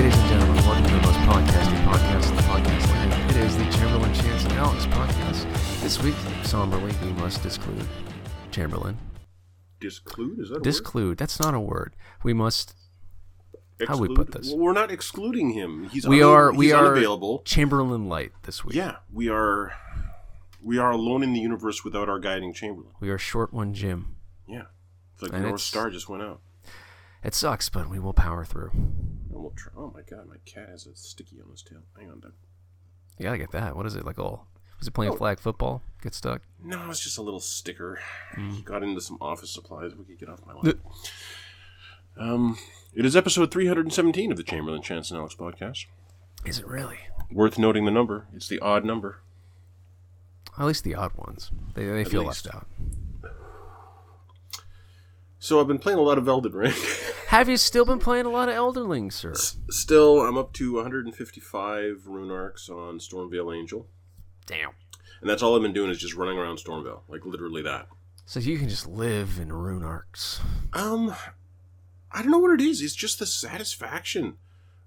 Ladies and gentlemen, welcome to the most podcasty podcast in the podcast land. It is the Chamberlain Chance and Alex podcast. This week, somberly, we must disclude Chamberlain. Disclude? Is that a word? Disclude. That's not a word. We must... Exclude? How do we put this? Well, we're not excluding him. He's unavailable. Chamberlain light this week. Yeah, we are alone in the universe without our guiding Chamberlain. We are short one Jim. Yeah. It's like the North Star just went out. It sucks, but we will power through. And we'll try. Oh my god, my cat has a sticky on his tail. Hang on, Doug. You gotta get that. What is it? Like all... Was it playing flag football? Get stuck? No, it's just a little sticker. He got into some office supplies. We could get off my lap. It is episode 317 of the Chamberlain Chance and Alex podcast. Is it really? Worth noting the number. It's the odd number. At least the odd ones. They feel left out. So I've been playing a lot of Elden Ring. Have you still been playing a lot of Elderlings, sir? Still, I'm up to 155 rune arcs on Stormveil Angel. Damn. And that's all I've been doing is just running around Stormveil. Like, literally that. So you can just live in rune arcs. I don't know what it is. It's just the satisfaction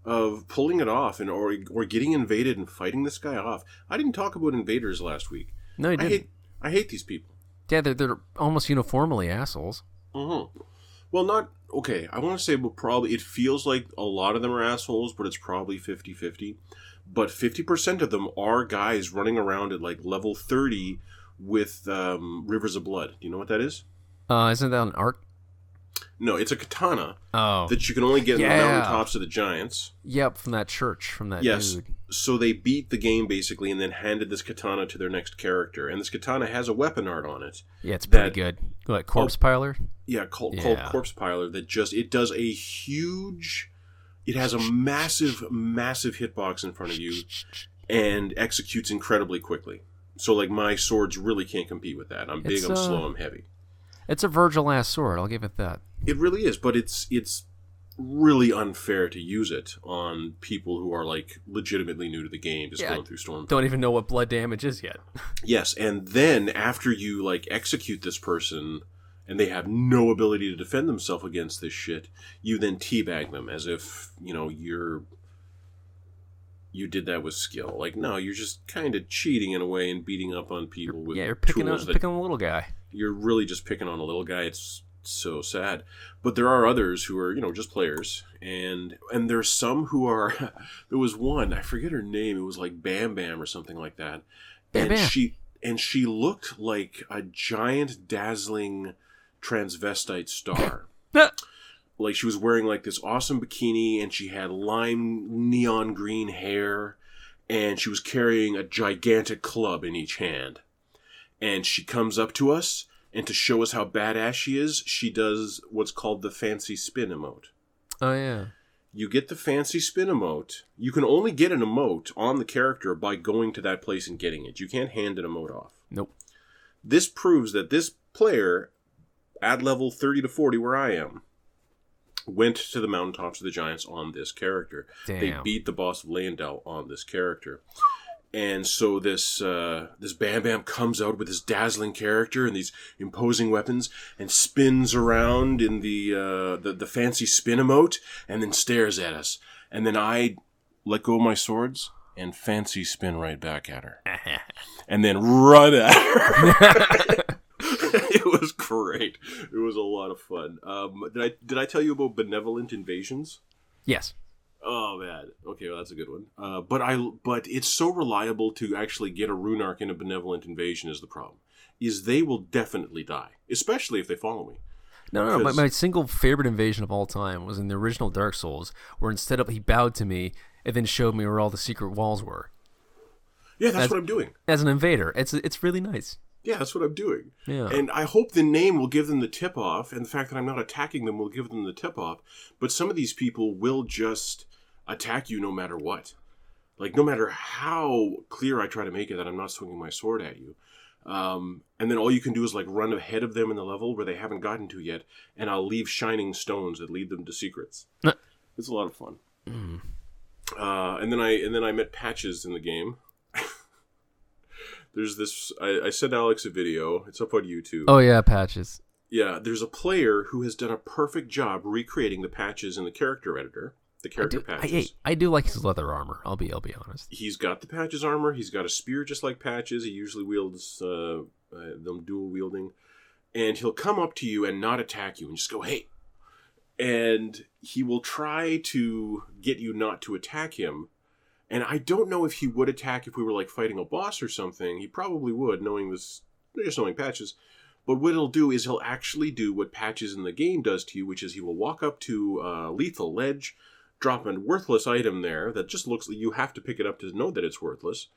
of pulling it off and or getting invaded and fighting this guy off. I didn't talk about invaders last week. No, you didn't. I hate these people. Yeah, they're almost uniformly assholes. Mm-hmm. Well, not... Okay, I want to say probably... It feels like a lot of them are assholes, but it's probably 50-50. But 50% of them are guys running around at, like, level 30 with Rivers of Blood. Do you know what that is? Isn't that an arc? No, it's a katana that you can only get in the mountaintops of the giants. Yep, from that church, from that dude. So they beat the game, basically, and then handed this katana to their next character. And this katana has a weapon art on it. Yeah, it's pretty good. Like Corpse Piler? Yeah, called Corpse Piler. That just... It does a huge... It has a massive, massive hitbox in front of you and executes incredibly quickly. So, like, my swords really can't compete with that. I'm big, I'm slow, I'm heavy. It's a Virgil-ass sword, I'll give it that. It really is, but it's really unfair to use it on people who are, like, legitimately new to the game, just going through Stormveil. Don't even know what blood damage is yet. Yes, and then after you, like, execute this person... and they have no ability to defend themselves against this shit, you then teabag them as if, you know, you did that with skill. Like, no, you're just kind of cheating in a way and beating up on people with tools. Yeah, you're picking on a little guy. You're really just picking on a little guy. It's so sad. But there are others who are, you know, just players. And there's some who are... There was one, I forget her name, it was like Bam Bam or something like that. Bam Bam. And she looked like a giant, dazzling... transvestite star. Like, she was wearing like this awesome bikini and she had lime neon green hair and she was carrying a gigantic club in each hand, and she comes up to us, and to show us how badass she is, she does what's called the fancy spin emote. Oh yeah. You get the fancy spin emote. You can only get an emote on the character by going to that place and getting it. You can't hand an emote off. Nope. This proves that this player at level 30 to 40, where I am, went to the mountaintops of the giants on this character. Damn. They beat the boss of Landau on this character. And so this Bam Bam comes out with this dazzling character and these imposing weapons and spins around in the fancy spin emote and then stares at us. And then I let go of my swords and fancy spin right back at her. And then run at her. It was great. It was a lot of fun. Did I tell you about benevolent invasions? Yes. Oh man. Okay, well, that's a good one. But it's so reliable to actually get a runearch in a benevolent invasion is the problem. Is they will definitely die, especially if they follow me. No. My single favorite invasion of all time was in the original Dark Souls, where instead of he bowed to me and then showed me where all the secret walls were. Yeah, that's what I'm doing as an invader. It's really nice. Yeah, that's what I'm doing. Yeah. And I hope the name will give them the tip-off, and the fact that I'm not attacking them will give them the tip-off, but some of these people will just attack you no matter what. Like, no matter how clear I try to make it that I'm not swinging my sword at you. And then all you can do is, like, run ahead of them in the level where they haven't gotten to yet, and I'll leave shining stones that lead them to secrets. It's a lot of fun. Mm. And then I met Patches in the game. There's this... I sent Alex a video. It's up on YouTube. Oh, yeah, Patches. Yeah, there's a player who has done a perfect job recreating the patches in the character editor. the character Patches. I do like his leather armor. I'll be honest. He's got the Patches armor. He's got a spear just like Patches. He usually wields them dual wielding, and he'll come up to you and not attack you and just go, "Hey," and he will try to get you not to attack him. And I don't know if he would attack if we were like fighting a boss or something. He probably would, knowing this, just knowing Patches. But what he'll do is he'll actually do what Patches in the game does to you, which is he will walk up to Lethal Ledge, drop a worthless item there that just looks like you have to pick it up to know that it's worthless,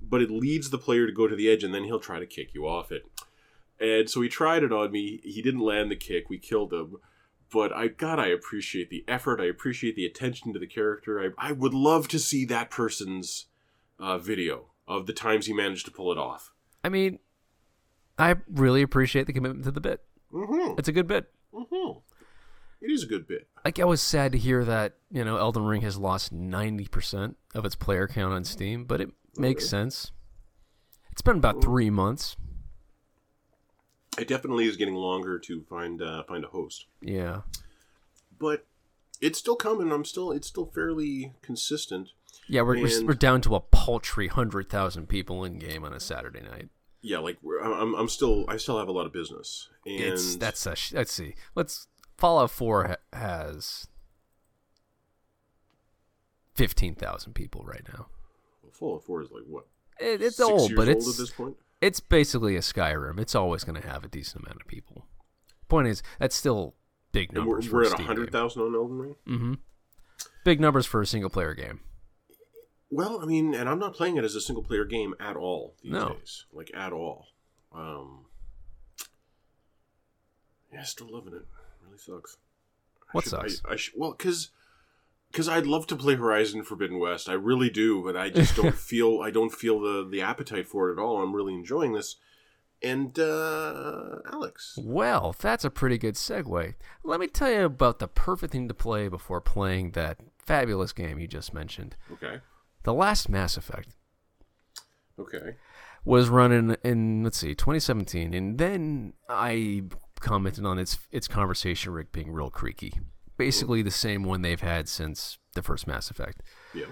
but it leads the player to go to the edge, and then he'll try to kick you off it. And so he tried it on me. He didn't land the kick. We killed him. But I appreciate the effort. I appreciate the attention to the character. I would love to see that person's video of the times he managed to pull it off. I mean, I really appreciate the commitment to the bit. Mm-hmm. It's a good bit. Mm-hmm. It is a good bit. Like, I was sad to hear that, you know, Elden Ring has lost 90% of its player count on Steam, but it makes sense. It's been about 3 months. It definitely is getting longer to find a host. Yeah. But it's still coming. It's still fairly consistent. Yeah, we're down to a paltry 100,000 people in game on a Saturday night. Yeah, like I still have a lot of business. And let's see. Fallout 4 has 15,000 people right now. Well, Fallout 4 is like what? It's old, but it's 6 years old at this point. It's basically a Skyrim. It's always going to have a decent amount of people. Point is, that's still big numbers. And we're at 100,000 on Elden Ring. Mm-hmm. Big numbers for a single player game. Well, I mean, and I'm not playing it as a single player game at all these days. Like, at all. Yeah, still loving it. Really sucks. What sucks? Well, because I'd love to play Horizon Forbidden West. I really do, but I just don't feel. I don't feel the appetite for it at all. I'm really enjoying this. And Alex. Well, that's a pretty good segue. Let me tell you about the perfect thing to play before playing that fabulous game you just mentioned. Okay. The last Mass Effect. Okay. Was run in 2017, and then I commented on its conversation rig being real creaky. Basically the same one they've had since the first Mass Effect. Yeah.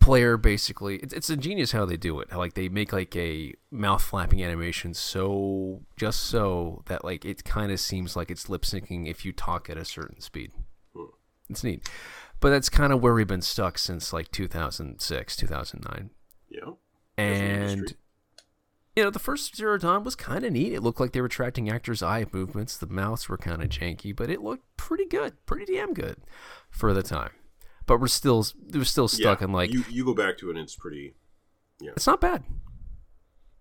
Player basically, it's ingenious how they do it. Like they make like a mouth flapping animation so that like it kind of seems like it's lip syncing if you talk at a certain speed. Huh. It's neat. But that's kind of where we've been stuck since like 2006, 2009. Yeah. And you know, the first Zero Dawn was kind of neat. It looked like they were tracking actors' eye movements. The mouths were kind of janky, but it looked pretty good, pretty damn good for the time. But we're still stuck in like... You go back to it and it's pretty... Yeah. It's not bad.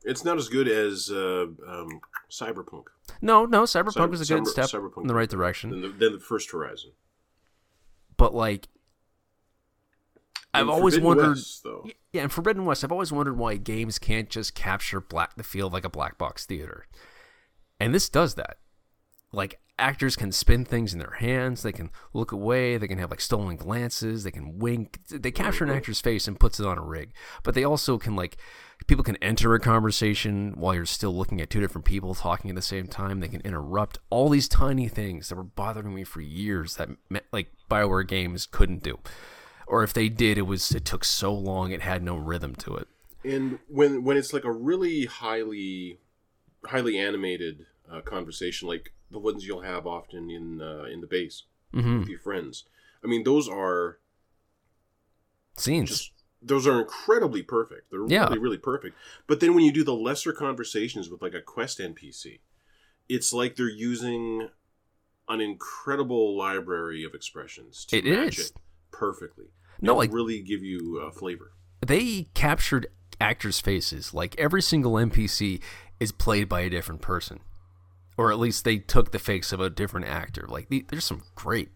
It's not as good as Cyberpunk. No, Cyberpunk was a good step in the right direction. Than the first Horizon. But like... I've always wondered, in Forbidden West, I've always wondered why games can't just capture the feel like a black box theater. And this does that. Like, actors can spin things in their hands, they can look away, they can have like stolen glances, they can wink. They capture an actor's face and puts it on a rig. But they also can like, people can enter a conversation while you're still looking at two different people talking at the same time. They can interrupt all these tiny things that were bothering me for years that like BioWare games couldn't do. Or if they did, it took so long it had no rhythm to it. And when it's like a really highly animated conversation, like the ones you'll have often in the base with your friends, I mean, those are scenes. Those are incredibly perfect. They're really, really perfect. But then when you do the lesser conversations with like a quest NPC, it's like they're using an incredible library of expressions to match it. Perfectly. It'll really give you flavor. They captured actors' faces. Like every single NPC is played by a different person, or at least they took the face of a different actor. Like there's some great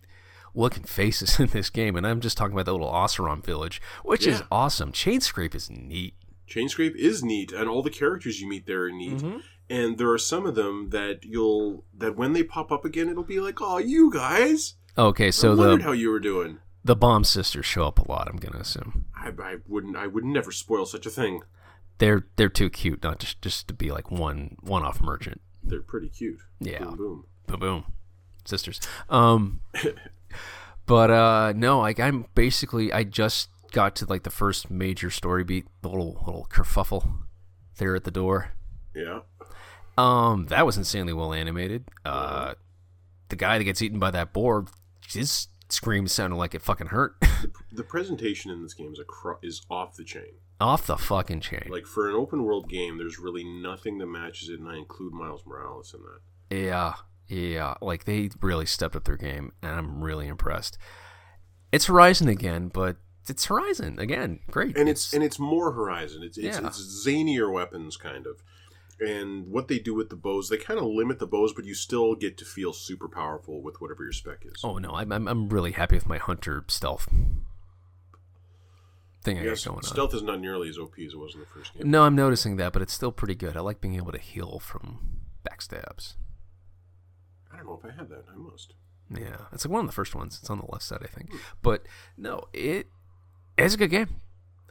looking faces in this game, and I'm just talking about the little Oseram village, which is awesome. Chainscrape is neat. Chainscrape is neat, and all the characters you meet there are neat. Mm-hmm. And there are some of them that when they pop up again, it'll be like, "Oh, you guys." Okay, so I wondered how you were doing. The Bomb Sisters show up a lot, I'm going to assume. I would never spoil such a thing. They're too cute not just to be like one-off merchant. They're pretty cute. Yeah. Boom, boom. Boom, boom. Sisters. But no, like I'm basically, I just got to like the first major story beat, the little kerfuffle there at the door. Yeah. That was insanely well animated. The guy that gets eaten by that boar, his scream sounded like it fucking hurt. The presentation in this game is off the chain. Off the fucking chain. Like, for an open world game, there's really nothing that matches it, and I include Miles Morales in that. Yeah. Like, they really stepped up their game, and I'm really impressed. It's Horizon again, but it's Horizon again. Great. And it's more Horizon. It's zanier weapons, kind of. And what they do with the bows, they kind of limit the bows, but you still get to feel super powerful with whatever your spec is. Oh, no, I'm really happy with my hunter stealth thing I got going on. Stealth is not nearly as OP as it was in the first game. No, I'm noticing that, but it's still pretty good. I like being able to heal from backstabs. I don't know if I had that. I must. Yeah, it's like one of the first ones. It's on the left side, I think. But, no, it's a good game.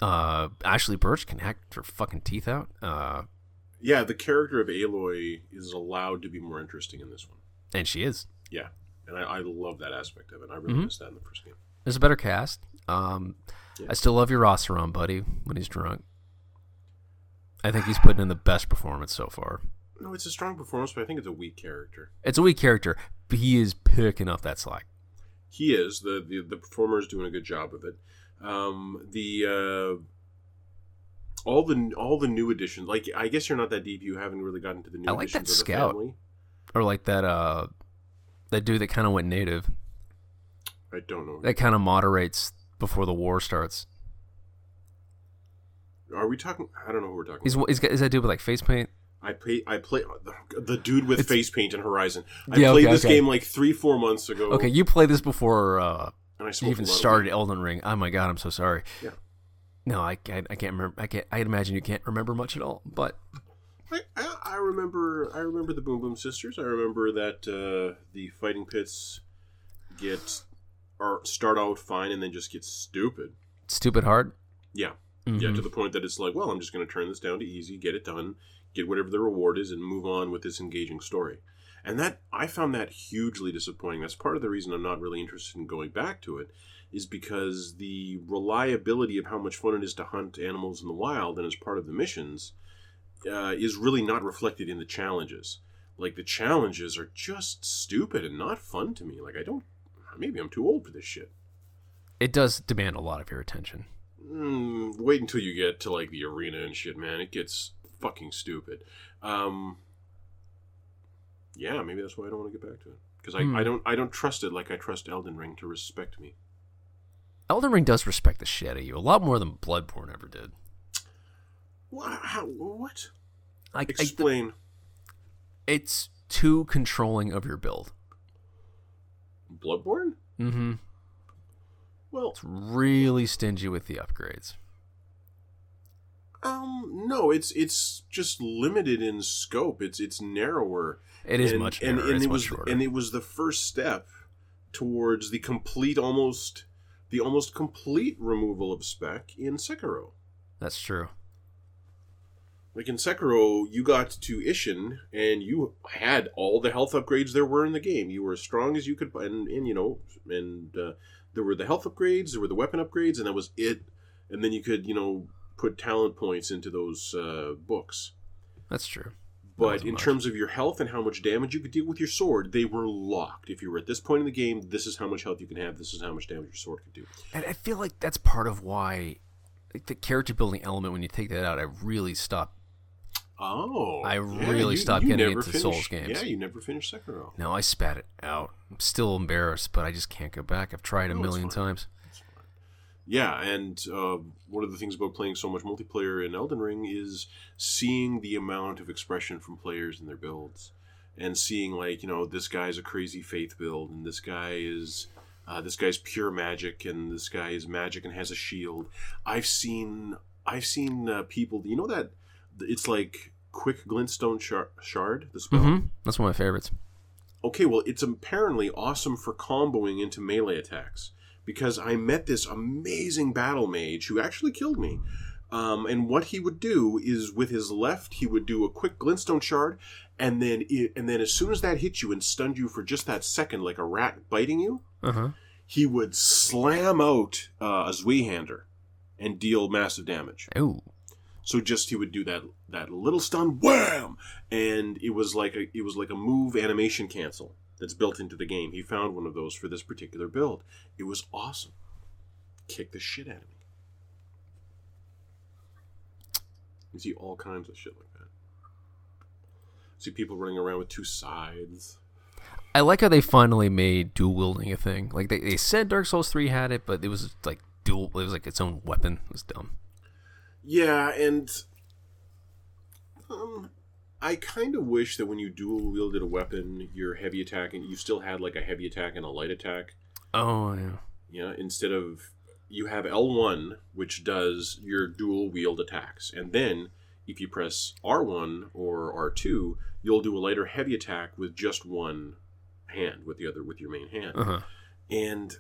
Ashley Birch can hack her fucking teeth out. Yeah, the character of Aloy is allowed to be more interesting in this one. And she is. Yeah, and I love that aspect of it. I really missed that in the first game. There's a better cast. Yeah. I still love your Rossaron buddy when he's drunk. I think he's putting in the best performance so far. No, it's a strong performance, but I think it's a weak character. It's a weak character, but he is picking up that slack. He is. The performer is doing a good job of it. All the new editions, like, I guess you're not that deep. You haven't really gotten to the new editions. I like that Scout, family. Or like that dude that kind of went native. I don't know. That kind of moderates before the war starts. Are we talking? I don't know who we're talking about. Is that dude with like face paint? I play the dude with face paint in Horizon. I played this game like 3-4 months ago. Okay, you played this before you even started Elden Ring. Oh my god, I'm so sorry. Yeah. No, I can't remember. I'd imagine you can't remember much at all. But I remember the Boom Boom Sisters. I remember that the fighting pits start out fine and then just get stupid. Stupid hard. Yeah, yeah. To the point that it's like, well, I'm just going to turn this down to easy, get it done, get whatever the reward is, and move on with this engaging story. And that I found that hugely disappointing. That's part of the reason I'm not really interested in going back to it. Is because the reliability of how much fun it is to hunt animals in the wild and as part of the missions is really not reflected in the challenges. Like, the challenges are just stupid and not fun to me. Like, maybe I'm too old for this shit. It does demand a lot of your attention. Wait until you get to, like, the arena and shit, man. It gets fucking stupid. Yeah, maybe that's why I don't want to get back to it. Because I don't trust it like I trust Elden Ring to respect me. Elden Ring does respect the shit out of you a lot more than Bloodborne ever did. What? Explain. It's too controlling of your build. Bloodborne? Mm-hmm. Well, it's really stingy with the upgrades. No, it's just limited in scope. It's narrower. It is much narrower. And it was shorter. And it was the first step towards the almost complete removal of spec in Sekiro. That's true. Like in Sekiro, you got to Ishin, and you had all the health upgrades there were in the game. You were as strong as you could, and there were the health upgrades, there were the weapon upgrades, and that was it. And then you could, put talent points into those books. That's true. But in terms of your health and how much damage you could deal with your sword, they were locked. If you were at this point in the game, this is how much health you can have, this is how much damage your sword can do. And I feel like that's part of why the character building element, when you take that out, I really stopped. Oh. I really stopped getting into Souls games. Yeah, you never finished Sekiro. No, I spat it out. I'm still embarrassed, but I just can't go back. I've tried a million times. Yeah, and one of the things about playing so much multiplayer in Elden Ring is seeing the amount of expression from players in their builds. And seeing, like, this guy's a crazy faith build, and this guy's pure magic, and this guy is magic and has a shield. I've seen people, that, it's like quick Glintstone Shard, the spell? Mm-hmm. That's one of my favorites. Okay, well, it's apparently awesome for comboing into melee attacks. Because I met this amazing battle mage who actually killed me. And what he would do is with his left, he would do a quick glintstone shard. And then as soon as that hit you and stunned you for just that second, like a rat biting you, he would slam out a Zweehander and deal massive damage. Ooh. So just he would do that little stun, wham, and it was like a move animation cancel that's built into the game. He found one of those for this particular build. It was awesome. Kicked the shit out of me. You see all kinds of shit like that. You see people running around with two scythes. I like how they finally made dual wielding a thing. Like they said Dark Souls 3 had it, but it was like dual. It was like its own weapon. It was dumb. Yeah, and I kind of wish that when you dual wielded a weapon, your heavy attack, and you still had like a heavy attack and a light attack. Oh, yeah. You know, instead of you have L1, which does your dual wield attacks, and then if you press R1 or R2, you'll do a lighter heavy attack with just one hand, with your main hand. Uh-huh. And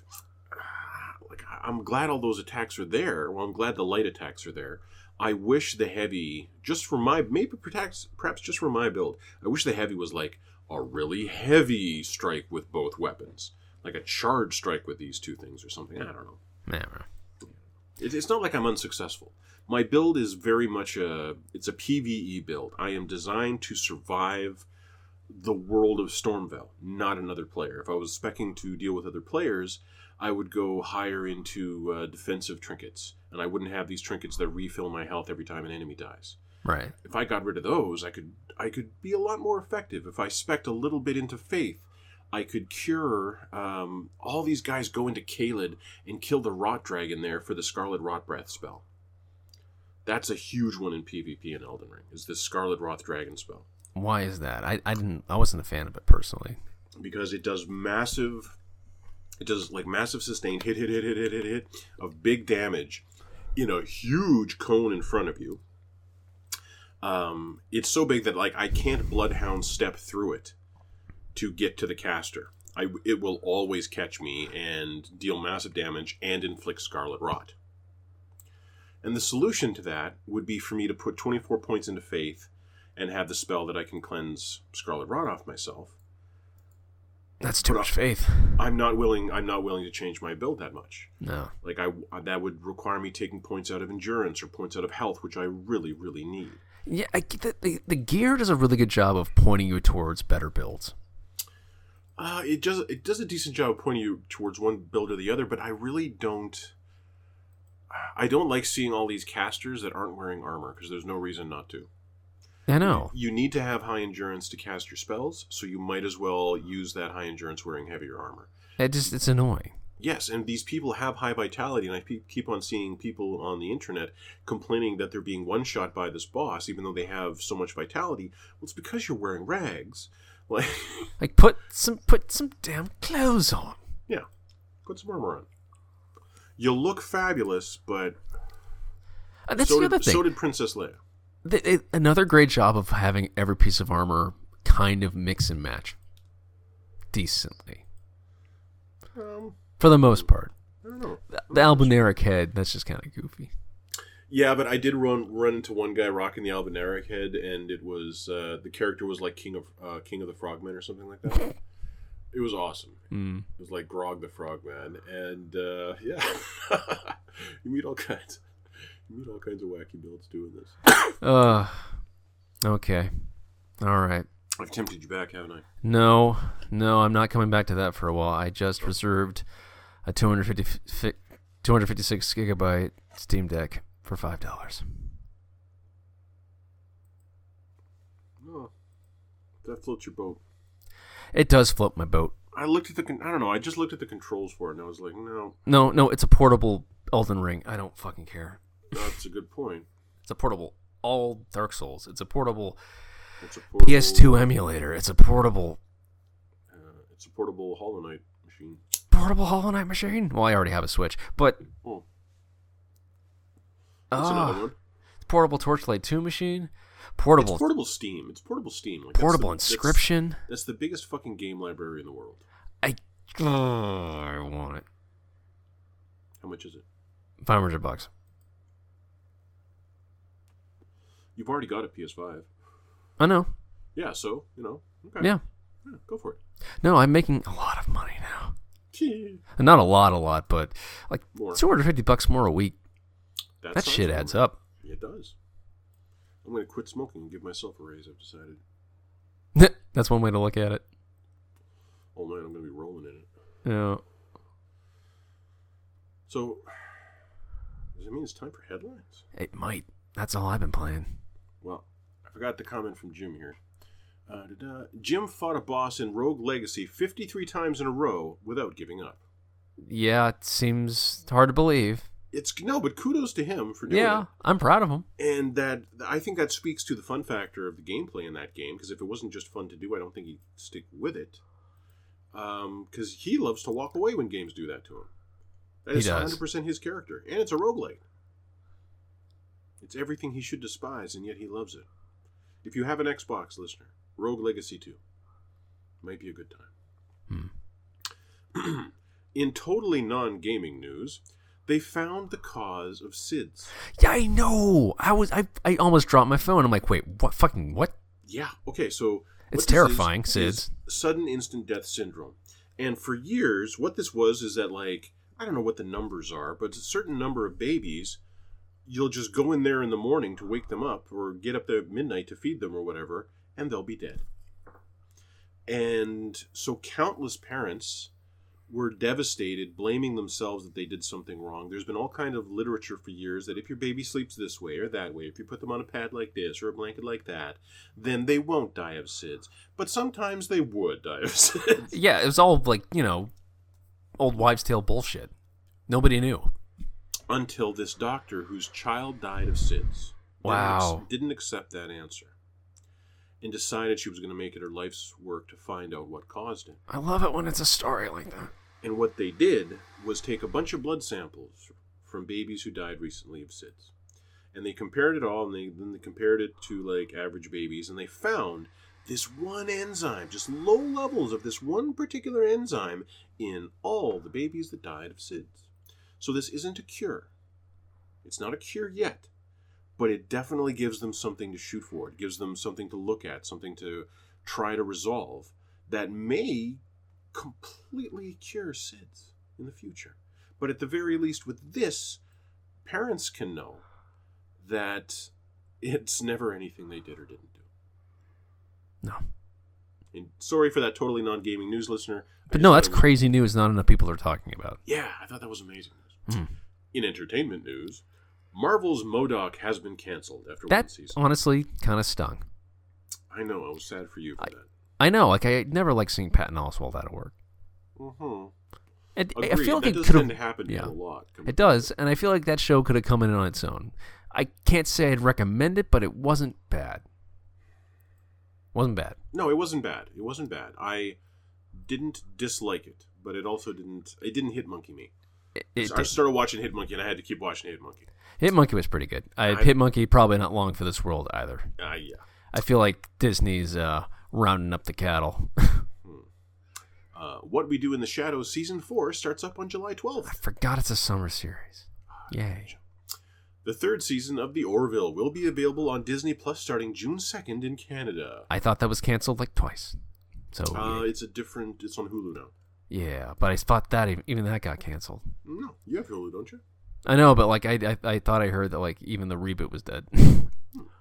like, I'm glad all those attacks are there. Well, I'm glad the light attacks are there. I wish the heavy, just for my, maybe perhaps just for my build, I wish the heavy was like a really heavy strike with both weapons. Like a charge strike with these two things or something. I don't know. Never. It's not like I'm unsuccessful. My build is very much it's a PvE build. I am designed to survive the world of Stormveil, not another player. If I was speccing to deal with other players, I would go higher into defensive trinkets, and I wouldn't have these trinkets that refill my health every time an enemy dies. Right. If I got rid of those, I could be a lot more effective. If I specced a little bit into faith, I could cure. All these guys go into Caelid and kill the Rot Dragon there for the Scarlet Rot Breath spell. That's a huge one in PvP in Elden Ring, is this Scarlet Rot Dragon spell. Why is that? I wasn't a fan of it personally. Because it does massive sustained hit of big damage in a huge cone in front of you. It's so big that like I can't Bloodhound Step through it to get to the caster. It will always catch me and deal massive damage and inflict Scarlet Rot. And the solution to that would be for me to put 24 points into Faith and have the spell that I can cleanse Scarlet Rot off myself. That's too much faith. I'm not willing to change my build that much. No. Like that would require me taking points out of endurance or points out of health, which I really, really need. Yeah, I get that. The gear does a really good job of pointing you towards better builds. It does a decent job of pointing you towards one build or the other, but I really don't. I don't like seeing all these casters that aren't wearing armor because there's no reason not to. I know. You need to have high endurance to cast your spells, so you might as well use that high endurance wearing heavier armor. It's annoying. Yes, and these people have high vitality, and I keep on seeing people on the internet complaining that they're being one-shot by this boss, even though they have so much vitality. Well, it's because you're wearing rags. Like put some damn clothes on. Yeah, put some armor on. You look fabulous, but that's so the other thing. So did Princess Leia. Another great job of having every piece of armor kind of mix and match decently, for the most part. I don't know. The Albaneric head, that's just kind of goofy. Yeah, but I did run into one guy rocking the Albaneric head, and it was the character was like King of the Frogmen or something like that. It was awesome. Mm. It was like Grog the Frogman, and yeah, you meet all kinds. You need all kinds of wacky builds doing this. Okay. All right. I've tempted you back, haven't I? No, I'm not coming back to that for a while. I just reserved a 256 gigabyte Steam Deck for $5. Oh, that floats your boat. It does float my boat. I looked at I don't know, I just looked at the controls for it and I was like, no. No, it's a portable Elden Ring. I don't fucking care. That's a good point. It's a portable all Dark Souls. It's a portable PS2 emulator. It's a portable. It's a portable Hollow Knight machine. Well, I already have a Switch, but. Oh. That's another one. Portable Torchlight 2 machine. Portable. It's portable Steam. Like, portable Inscription. That's the biggest fucking game library in the world. I want it. How much is it? $500. You've already got a PS5. I know. Yeah, so, you know. Okay. Yeah. Go for it. No, I'm making a lot of money now. Not a lot, but like more. $250 more a week. That shit adds up. It does. I'm going to quit smoking and give myself a raise, I've decided. That's one way to look at it. Oh man, I'm going to be rolling in it. Yeah. So, does it mean it's time for headlines? It might. That's all I've been playing. Well, I forgot the comment from Jim here. Jim fought a boss in Rogue Legacy 53 times in a row without giving up. Yeah, it seems hard to believe. But kudos to him for doing it. Yeah, I'm proud of him. And that I think that speaks to the fun factor of the gameplay in that game, because if it wasn't just fun to do, I don't think he'd stick with it. Because he loves to walk away when games do that to him. That is 100% his character. And it's a roguelike. It's everything he should despise, and yet he loves it. If you have an Xbox, listener, Rogue Legacy 2 might be a good time. Hmm. In totally non-gaming news, they found the cause of SIDS. Yeah, I know. I almost dropped my phone. I'm like, wait, what? Fucking what? Yeah. Okay, so it's terrifying. SIDS, sudden instant death syndrome. And for years, what this was is that, like, I don't know what the numbers are, but it's a certain number of babies. You'll just go in there in the morning to wake them up or get up there at midnight to feed them or whatever, and they'll be dead. And so countless parents were devastated, blaming themselves that they did something wrong. There's been all kind of literature for years that if your baby sleeps this way or that way, if you put them on a pad like this or a blanket like that, then they won't die of SIDS. But sometimes they would die of SIDS. Yeah, it was all like, old wives' tale bullshit. Nobody knew. Until this doctor whose child died of SIDS didn't accept that answer and decided she was going to make it her life's work to find out what caused it. I love it when it's a story like that. And what they did was take a bunch of blood samples from babies who died recently of SIDS. And they compared it all, and then they compared it to, like, average babies, and they found this one enzyme, just low levels of this one particular enzyme in all the babies that died of SIDS. So this isn't a cure. It's not a cure yet, but it definitely gives them something to shoot for. It gives them something to look at, something to try to resolve that may completely cure SIDS in the future. But at the very least with this, parents can know that it's never anything they did or didn't do. No. And sorry for that totally non-gaming news, listener. But no, that's crazy news not enough people are talking about. Yeah, I thought that was amazing news. Mm. In entertainment news, Marvel's MODOK has been canceled after one season. That honestly kind of stung. I know. I was sad for you for that. I know. Like, I never liked seeing Patton Oswalt out of work. Mm-hmm. And I feel like it could have a lot. It does, and I feel like that show could have come in on its own. I can't say I'd recommend it, but it wasn't bad. No, it wasn't bad. I didn't dislike it, but it also didn't. It didn't Hitmonkey me. I started watching Hitmonkey, and I had to keep watching Hitmonkey. Hitmonkey was pretty good. Hitmonkey probably not long for this world either. Yeah. I feel like Disney's rounding up the cattle. What We Do in the Shadows Season 4 starts up on July 12th. I forgot it's a summer series. Yay. The third season of The Orville will be available on Disney Plus starting June 2nd in Canada. I thought that was canceled like twice. So it's on Hulu now. Yeah, but I thought that even that got canceled. No, you have Hulu, don't you? I know, but like I thought I heard that like even the reboot was dead.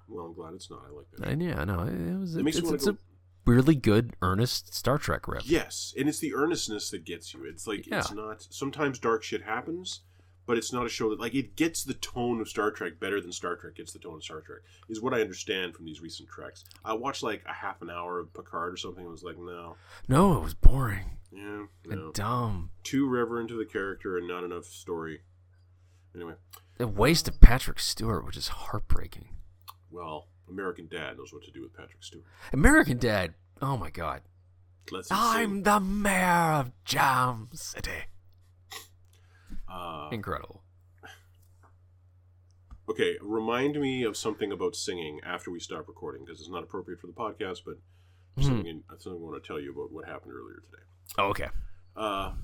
Well, I'm glad it's not. I like that. Yeah, I know. It's a weirdly good, earnest Star Trek rip. Yes, and it's the earnestness that gets you. It's like it's not. Sometimes dark shit happens. But it's not a show that, like, it gets the tone of Star Trek better than Star Trek gets the tone of Star Trek, is what I understand from these recent Treks. I watched, like, a half an hour of Picard or something and was like, no. No, it was boring. Yeah. No. Dumb. Too reverent to the character and not enough story. Anyway. The waste of Patrick Stewart, which is heartbreaking. Well, American Dad knows what to do with Patrick Stewart. American Dad? Oh, my God. I'm the mayor of Jam City. Incredible. Okay, remind me of something about singing after we stop recording, because it's not appropriate for the podcast, but something I want to tell you about what happened earlier today. Oh, okay.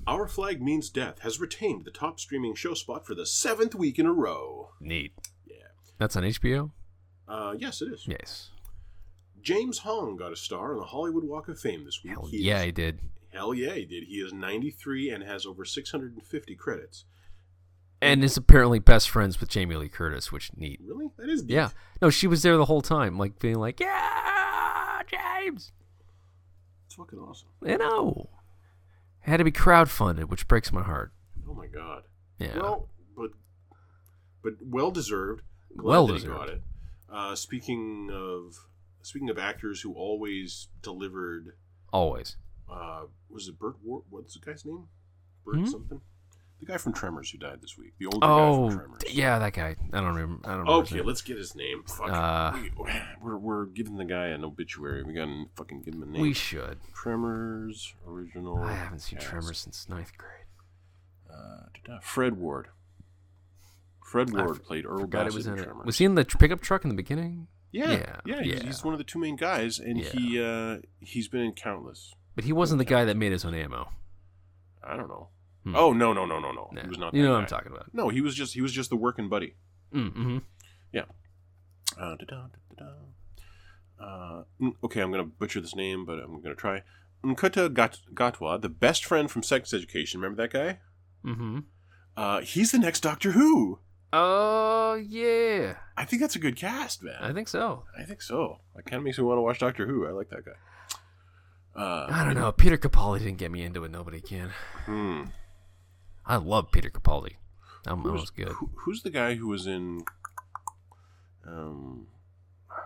Our Flag Means Death has retained the top streaming show spot for the 7th week in a row. Neat. Yeah. That's on HBO? Yes, it is. Yes. James Hong got a star on the Hollywood Walk of Fame this week. Hell yeah, he did. Hell yeah, he did. He is 93 and has over 650 credits. And is apparently best friends with Jamie Lee Curtis, which neat. Really? That is neat. Yeah. No, she was there the whole time, like being like, yeah, James. It's fucking awesome. I know. It had to be crowdfunded, which breaks my heart. Oh, my God. Yeah. Well, but well-deserved. Well-deserved. Got it. Speaking of actors who always delivered... Always. Was it Burt Ward? What's the guy's name? Burt something? The guy from Tremors who died this week. The older guy from Tremors. Yeah, that guy. I don't remember. Okay, let's get his name. Fuck. We're giving the guy an obituary. We gotta fucking give him a name. We should. Tremors, original... I haven't seen Tremors since 9th grade. Fred Ward. Fred Ward played Earl Bassett in Tremors. Was he in the pickup truck in the beginning? Yeah. He's one of the two main guys, and he's been in countless. But he wasn't the guy that made his own ammo. I don't know. Oh, no. Nah. He was not. You know what I'm talking about? No, he was just the working buddy. Mm-hmm. Yeah. Okay, I'm gonna butcher this name, but I'm gonna try. Nkuta Gatwa, the best friend from Sex Education. Remember that guy? Mm-hmm. He's the next Doctor Who. Oh, yeah. I think that's a good cast, man. I think so. That kind of makes me want to watch Doctor Who. I like that guy. I don't know. Peter Capaldi didn't get me into it. Nobody can. I love Peter Capaldi. I'm almost good. Who's the guy who was in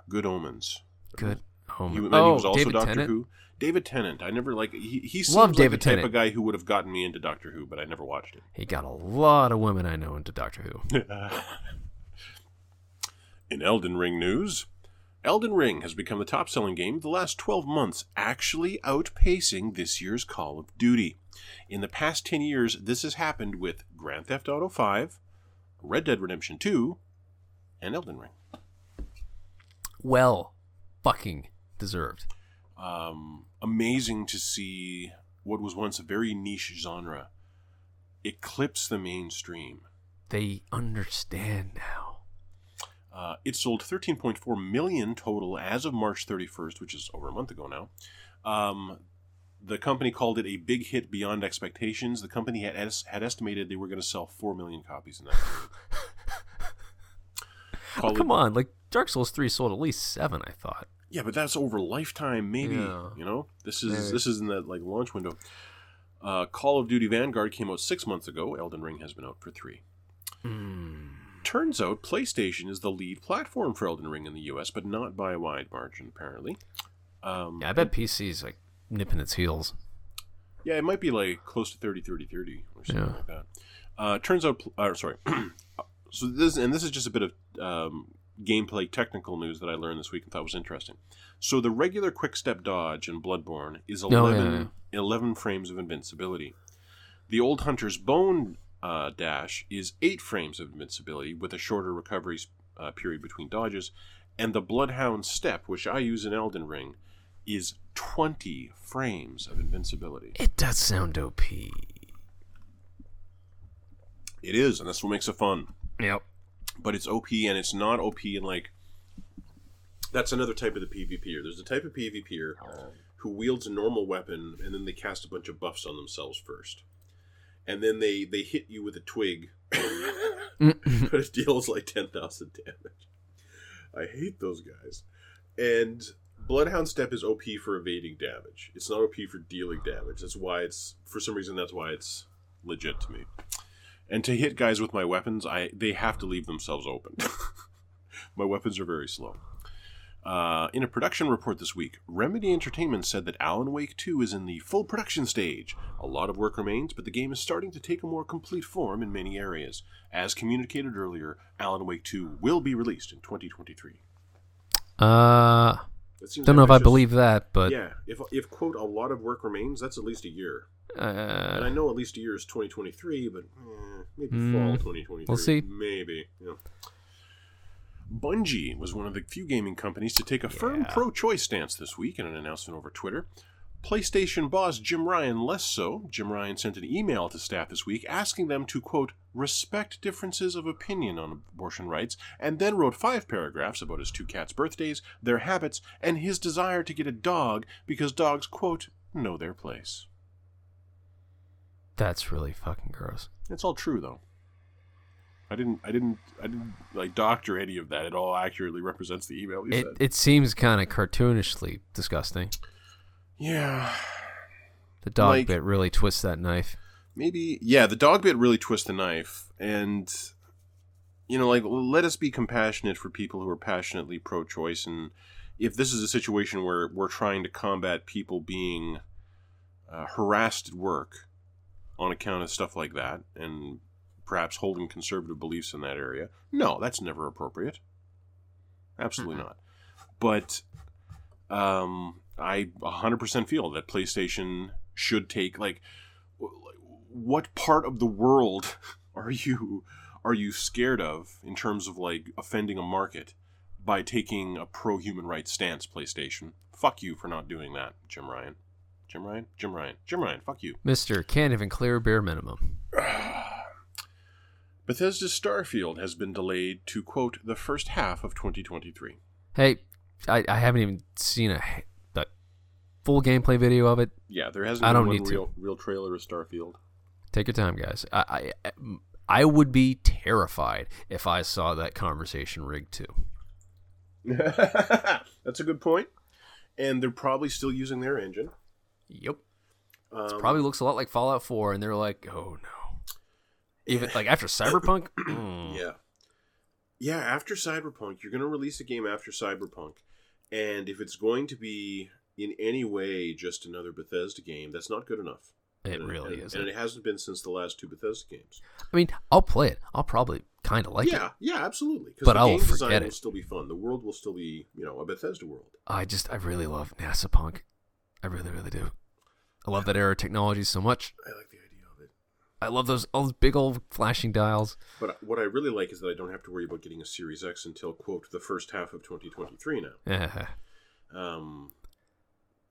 Good Omens? Good Omens. He was also David Doctor Tennant? Who. David Tennant. I never liked... He seems like David the type of guy who would have gotten me into Doctor Who, but I never watched it. He got a lot of women I know into Doctor Who. In Elden Ring news, Elden Ring has become the top-selling game of the last 12 months, actually outpacing this year's Call of Duty. In the past 10 years, this has happened with Grand Theft Auto V, Red Dead Redemption 2, and Elden Ring. Well, fucking deserved. Amazing to see what was once a very niche genre eclipse the mainstream. They understand now. It sold 13.4 million total as of March 31st, which is over a month ago now. The company called it a big hit beyond expectations. The company had estimated they were going to sell 4 million copies in that period. Come on. Like Dark Souls 3 sold at least 7, I thought. Yeah, but that's over lifetime, maybe. Yeah. You know, this is in that like launch window. Call of Duty Vanguard came out 6 months ago. Elden Ring has been out for 3. Turns out PlayStation is the lead platform for Elden Ring in the U.S., but not by a wide margin, apparently. I bet PC's like nipping its heels. Yeah, it might be like close to 30-30-30 or something like that. Turns out, this is just a bit of gameplay technical news that I learned this week and thought was interesting. So the regular quick step dodge in Bloodborne is 11 frames of invincibility. The Old Hunter's Bone dash is 8 frames of invincibility with a shorter recovery period between dodges, and the Bloodhound Step, which I use in Elden Ring, is 20 frames of invincibility. It does sound OP. It is, and that's what makes it fun. Yep. But it's OP, and it's not OP in, like... That's another type of the PvPer. There's a type of PvPer who wields a normal weapon, and then they cast a bunch of buffs on themselves first. And then they hit you with a twig, but it deals, like, 10,000 damage. I hate those guys. And Bloodhound Step is OP for evading damage. It's not OP for dealing damage. That's why it's... For some reason, that's why it's legit to me. And to hit guys with my weapons, they have to leave themselves open. My weapons are very slow. In a production report this week, Remedy Entertainment said that Alan Wake 2 is in the full production stage. A lot of work remains, but the game is starting to take a more complete form in many areas. As communicated earlier, Alan Wake 2 will be released in 2023. Don't know if I believe that, but... Yeah, if quote, a lot of work remains, that's at least a year. And I know at least a year is 2023, but maybe fall 2023. We'll see. Maybe. Yeah. Bungie was one of the few gaming companies to take a firm pro-choice stance this week in an announcement over Twitter. PlayStation boss Jim Ryan less so. Jim Ryan sent an email to staff this week asking them to, quote, respect differences of opinion on abortion rights, and then wrote 5 paragraphs about his 2 cats' birthdays, their habits, and his desire to get a dog because dogs, quote, know their place. That's really fucking gross. It's all true though. I didn't like doctor any of that. It all accurately represents the email you said. It seems kind of cartoonishly disgusting. Yeah. The dog bit really twists that knife. Maybe, yeah, the dog bit really twists the knife. And, you know, like, let us be compassionate for people who are passionately pro-choice. And if this is a situation where we're trying to combat people being harassed at work on account of stuff like that, and perhaps holding conservative beliefs in that area, no, that's never appropriate. Absolutely not. But I 100% feel that PlayStation should take, like, what part of the world are you scared of in terms of, like, offending a market by taking a pro-human rights stance, PlayStation? Fuck you for not doing that, Jim Ryan. Jim Ryan? Jim Ryan. Jim Ryan, fuck you. Mister, can't even clear bare minimum. Bethesda's Starfield has been delayed to, quote, the first half of 2023. Hey, I haven't even seen a full gameplay video of it. Yeah, there hasn't been one real trailer of Starfield. Take your time, guys. I would be terrified if I saw that conversation rigged, too. That's a good point. And they're probably still using their engine. Yep. It probably looks a lot like Fallout 4, and they're like, oh, no. Even like after Cyberpunk? Yeah. Yeah, after Cyberpunk, you're going to release a game after Cyberpunk. And if it's going to be in any way just another Bethesda game, that's not good enough. It really isn't. And it hasn't been since the last two Bethesda games. I mean, I'll play it. I'll probably kind of like it. Yeah, absolutely. But I'll forget it. The game design will still be fun. The world will still be, you know, a Bethesda world. I really love NASA Punk. I really, really do. I love that era of technology so much. I like the idea. I love all those big old flashing dials. But what I really like is that I don't have to worry about getting a Series X until, quote, the first half of 2023 now. Yeah.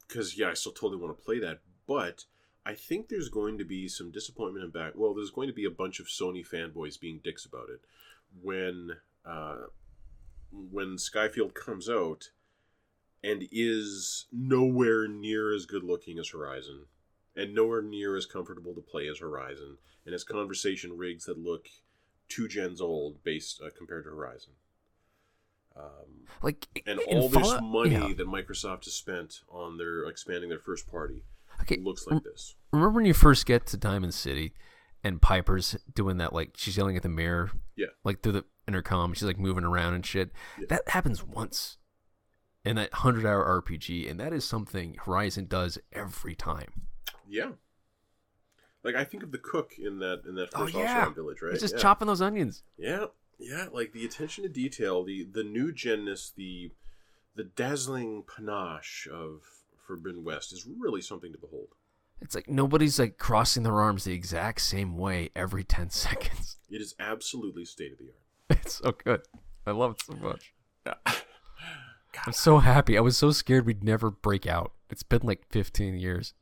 Because, yeah, I still totally want to play that. But I think there's going to be some disappointment and back. Well, there's going to be a bunch of Sony fanboys being dicks about it. When Skyfield comes out and is nowhere near as good looking as Horizon, and nowhere near as comfortable to play as Horizon, and as conversation rigs that look two gens old based compared to Horizon. And all this money that Microsoft has spent on their expanding their first party looks like this. Remember when you first get to Diamond City, and Piper's doing that, like, she's yelling at the mirror, yeah, like through the intercom, she's like moving around and shit. Yeah. That happens once in that 100-hour RPG, and that is something Horizon does every time. Yeah, like I think of the cook in that first Ocelot village, right? He's just chopping those onions. Yeah, like the attention to detail, the new genness, the dazzling panache of Forbidden West is really something to behold. It's like nobody's like crossing their arms the exact same way every 10 seconds. It is absolutely state of the art. It's so good. I love it so much. I'm so happy. I was so scared we'd never break out. It's been like 15 years.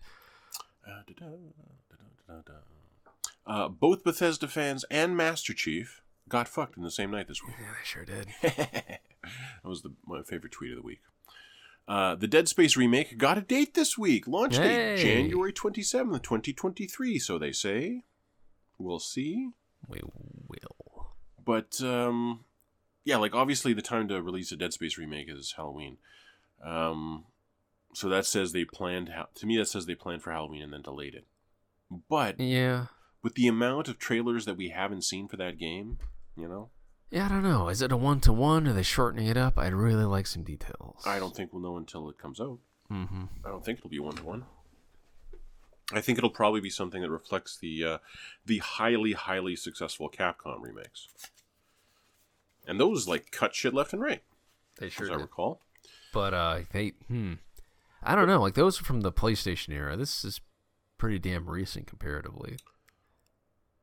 Both Bethesda fans and Master Chief got fucked in the same night this week. Yeah, they sure did. That was my favorite tweet of the week. The Dead Space remake got a date this week. Launch date January 27th, 2023, so they say. We'll see. We will. But, yeah, like, obviously the time to release a Dead Space remake is Halloween. So that says they planned... To me, that says they planned for Halloween and then delayed it. But... Yeah. With the amount of trailers that we haven't seen for that game, you know? Yeah, I don't know. Is it a 1-to-1? Are they shortening it up? I'd really like some details. I don't think we'll know until it comes out. Mm-hmm. I don't think it'll be 1-to-1. I think it'll probably be something that reflects the highly, highly successful Capcom remakes. And those, like, cut shit left and right. They sure did. As I recall. But, I don't know. Like, those are from the PlayStation era. This is pretty damn recent comparatively.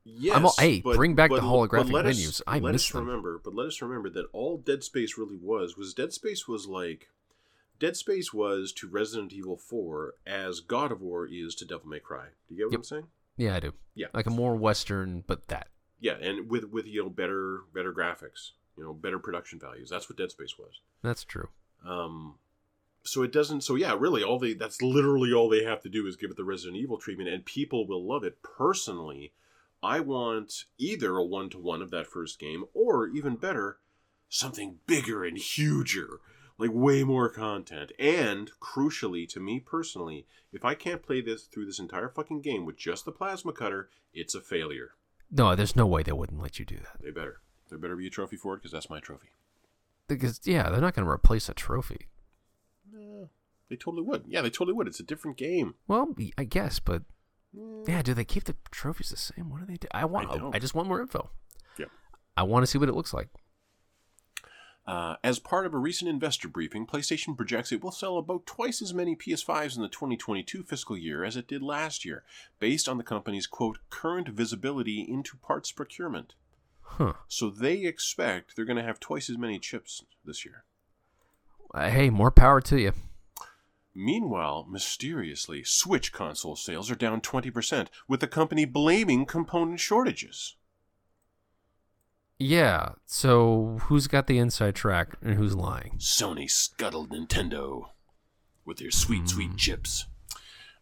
Yes. Bring back the holographic menus. I miss them. Let us remember that all Dead Space really was Dead Space was to Resident Evil 4 as God of War is to Devil May Cry. Do you get what I'm saying? Yeah, I do. Yeah. Like a more Western, but that. Yeah, and with better graphics, better production values. That's what Dead Space was. That's true. So it doesn't, so yeah, really, all they, that's literally all they have to do is give it the Resident Evil treatment, and people will love it. Personally, I want either a 1-to-1 of that first game, or even better, something bigger and huger, like way more content. And crucially, to me personally, if I can't play this through this entire fucking game with just the plasma cutter, it's a failure. No, there's no way they wouldn't let you do that. They better. There better be a trophy for it, because that's my trophy. Because, yeah, they're not going to replace a trophy. They totally would. Yeah, they totally would. It's a different game. Well, I guess, but... Yeah, do they keep the trophies the same? What do they do? I just want more info. Yeah. I want to see what it looks like. As part of a recent investor briefing, PlayStation projects it will sell about twice as many PS5s in the 2022 fiscal year as it did last year, based on the company's, quote, current visibility into parts procurement. Huh. So they expect they're going to have twice as many chips this year. Hey, more power to you. Meanwhile, mysteriously, Switch console sales are down 20%, with the company blaming component shortages. Yeah, so who's got the inside track and who's lying? Sony scuttled Nintendo with their sweet, sweet chips.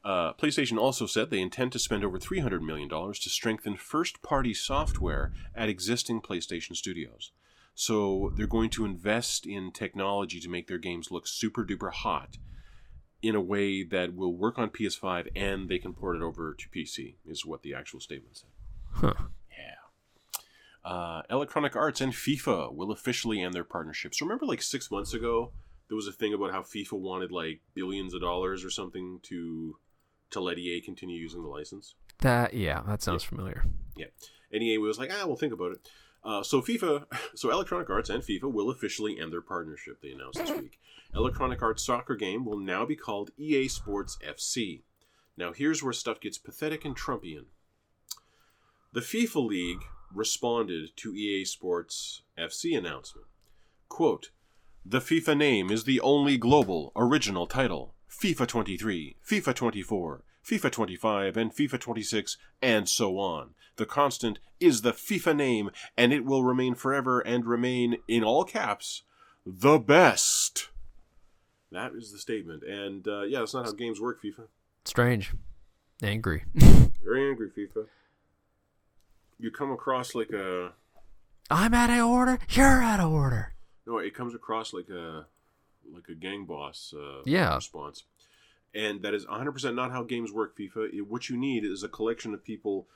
PlayStation also said they intend to spend over $300 million to strengthen first-party software at existing PlayStation studios. So they're going to invest in technology to make their games look super-duper hot in a way that will work on PS5 and they can port it over to PC, is what the actual statement said. Huh. Yeah. Electronic Arts and FIFA will officially end their partnerships. Remember, like 6 months ago, there was a thing about how FIFA wanted like billions of dollars or something to let EA continue using the license? That sounds familiar. Yeah. And EA was like, we'll think about it. So Electronic Arts and FIFA will officially end their partnership, they announced this week. Electronic Arts' soccer game will now be called EA Sports FC. Now, here's where stuff gets pathetic and Trumpian. The FIFA League responded to EA Sports FC announcement. Quote, "The FIFA name is the only global, original title. FIFA 23, FIFA 24, FIFA 25, and FIFA 26, and so on. The constant is the FIFA name, and it will remain forever and remain, in all caps, the best." That is the statement. And, yeah, that's not how games work, FIFA. Strange. Angry. Very angry, FIFA. You come across like a... I'm out of order. You're out of order. No, it comes across like a gang boss response. And that is 100% not how games work, FIFA. What you need is a collection of people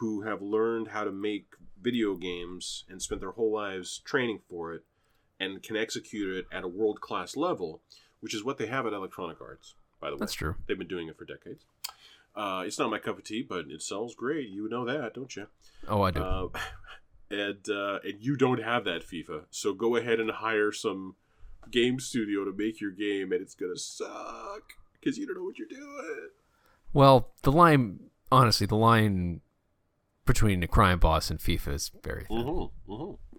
who have learned how to make video games and spent their whole lives training for it and can execute it at a world-class level, which is what they have at Electronic Arts, by the way. That's true. They've been doing it for decades. It's not my cup of tea, but it sells great. You know that, don't you? Oh, I do. And you don't have that, FIFA. So go ahead and hire some game studio to make your game, and it's going to suck because you don't know what you're doing. Well, the line between the crime boss and FIFA is very thin. Mm-hmm, mm-hmm.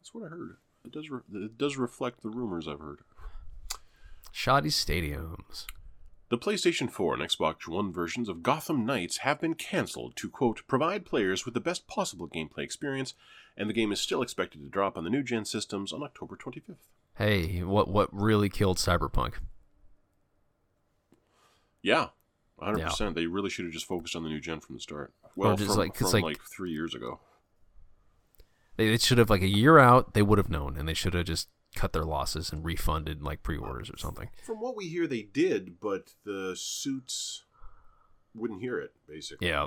That's what I heard. It does reflect the rumors I've heard. Shoddy stadiums. The PlayStation 4 and Xbox One versions of Gotham Knights have been cancelled to, quote, "provide players with the best possible gameplay experience," and the game is still expected to drop on the new-gen systems on October 25th. Hey, what really killed Cyberpunk? Yeah, 100%. Yeah. They really should have just focused on the new-gen from the start. Well, from 3 years ago. They should have, like, a year out, they would have known, and they should have just cut their losses and refunded, like, pre-orders or something. From what we hear, they did, but the suits wouldn't hear it, basically. Yeah.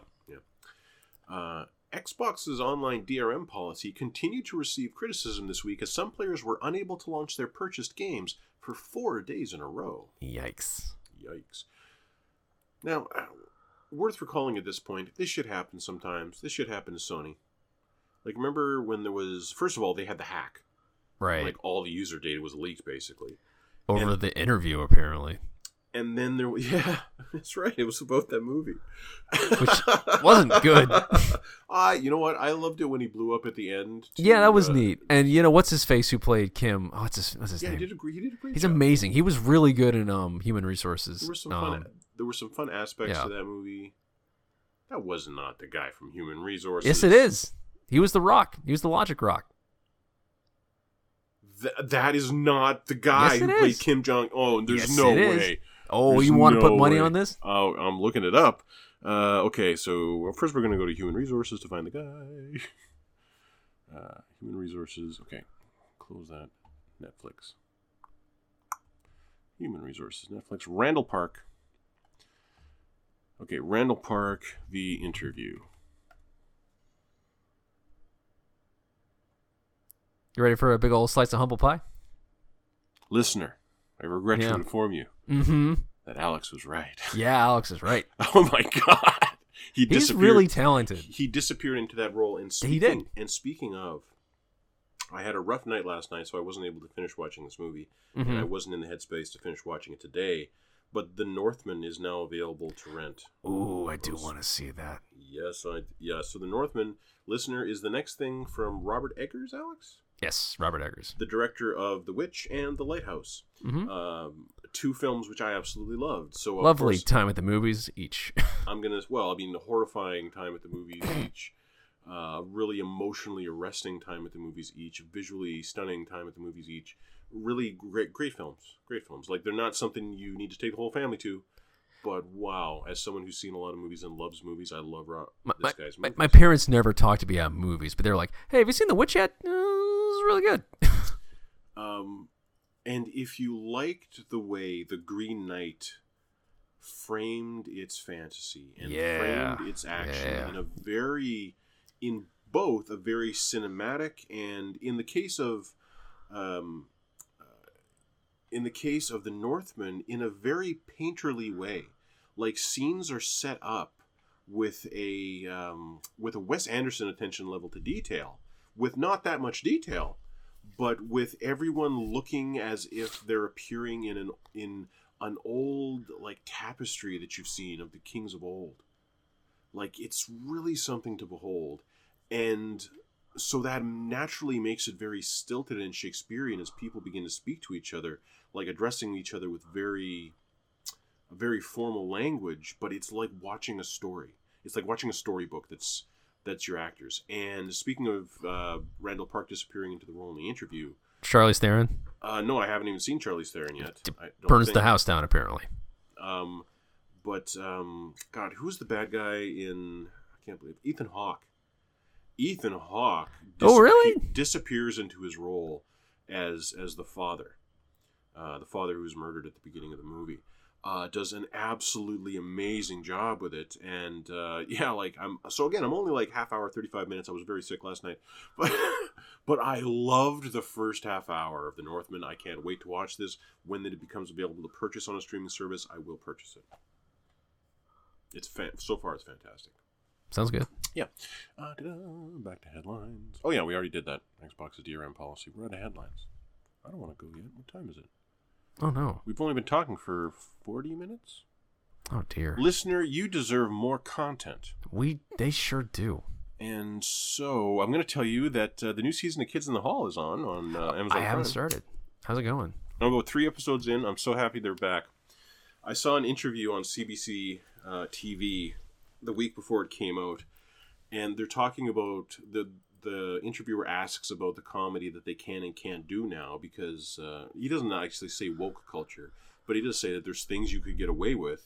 Xbox's online DRM policy continued to receive criticism this week as some players were unable to launch their purchased games for 4 days in a row. Yikes. Now, worth recalling at this point, this shit happens sometimes. This shit happened to Sony. Like, remember when there was... First of all, they had the hack. Right. Like, all the user data was leaked, basically. Over the interview, apparently. And then there... Yeah, that's right. It was about that movie. Which wasn't good. You know what? I loved it when he blew up at the end. Yeah, that was neat. And, you know, what's-his-face who played Kim? Oh, what's his name? Yeah, he did a great He's job. Amazing. He was really good in Human Resources. There were some fun aspects to that movie. That was not the guy from Human Resources. Yes, it is. He was the Rock. He was the Logic Rock. that is not the guy who played Kim Jong-un. Oh, there's no way. Oh, you want to put money on this? Oh, I'm looking it up. Okay, so first we're going to go to Human Resources to find the guy. Human Resources. Okay, close that. Netflix. Human Resources. Netflix. Randall Park. Okay, Randall Park, The Interview. You ready for a big old slice of humble pie? Listener, I regret to inform you that Alex was right. Yeah, Alex is right. Oh my God. He's really talented. He disappeared into that role. And speaking of, I had a rough night last night, so I wasn't able to finish watching this movie. Mm-hmm. And I wasn't in the headspace to finish watching it today. But The Northman is now available to rent. Ooh, I do want to see that. Yes. So The Northman, listener, is the next thing from Robert Eggers, Alex? Yes, Robert Eggers. The director of The Witch and The Lighthouse. Mm-hmm. Two films which I absolutely loved. So lovely time at the movies each. The horrifying time at the movies each. Really emotionally arresting time at the movies each. Visually stunning time at the movies each. Really great films. Great films. Like, they're not something you need to take the whole family to, but wow, as someone who's seen a lot of movies and loves movies, I love this guy's movies. My parents never talked to me about movies, but they were like, hey, have you seen The Witch yet? It was really good. And if you liked the way The Green Knight framed its fantasy and framed its action in a very, in both a very cinematic and in the case of... in the case of The Northman, in a very painterly way. Like, scenes are set up with a Wes Anderson attention level to detail, with not that much detail, but with everyone looking as if they're appearing in an old, like, tapestry that you've seen of the kings of old. Like, it's really something to behold. And so that naturally makes it very stilted and Shakespearean as people begin to speak to each other, like addressing each other with very formal language, but it's like watching a story. It's like watching a storybook that's your actors. And speaking of Randall Park disappearing into the role in The Interview... Charlize Theron? No, I haven't even seen Charlize Theron yet. Burns the house down, apparently. God, who's the bad guy in... I can't believe... Ethan Hawke. Ethan Hawke disappears into his role as the father who was murdered at the beginning of the movie. Does an absolutely amazing job with it, and I'm only like half hour, 35 minutes. I was very sick last night, but I loved the first half hour of The Northman. I can't wait to watch this. When it becomes available to purchase on a streaming service, I will purchase it. So far, it's fantastic. Sounds good. Yeah. Back to headlines. Oh, yeah, we already did that. Xbox's DRM policy. We're out of headlines. I don't want to go yet. What time is it? Oh, no. We've only been talking for 40 minutes. Oh, dear. Listener, you deserve more content. They sure do. And so I'm going to tell you that the new season of Kids in the Hall is on Amazon Prime. I haven't started. How's it going? I'll go 3 episodes in. I'm so happy they're back. I saw an interview on CBC TV the week before it came out, and they're talking about the interviewer asks about the comedy that they can and can't do now, because he doesn't actually say woke culture, but he does say that there's things you could get away with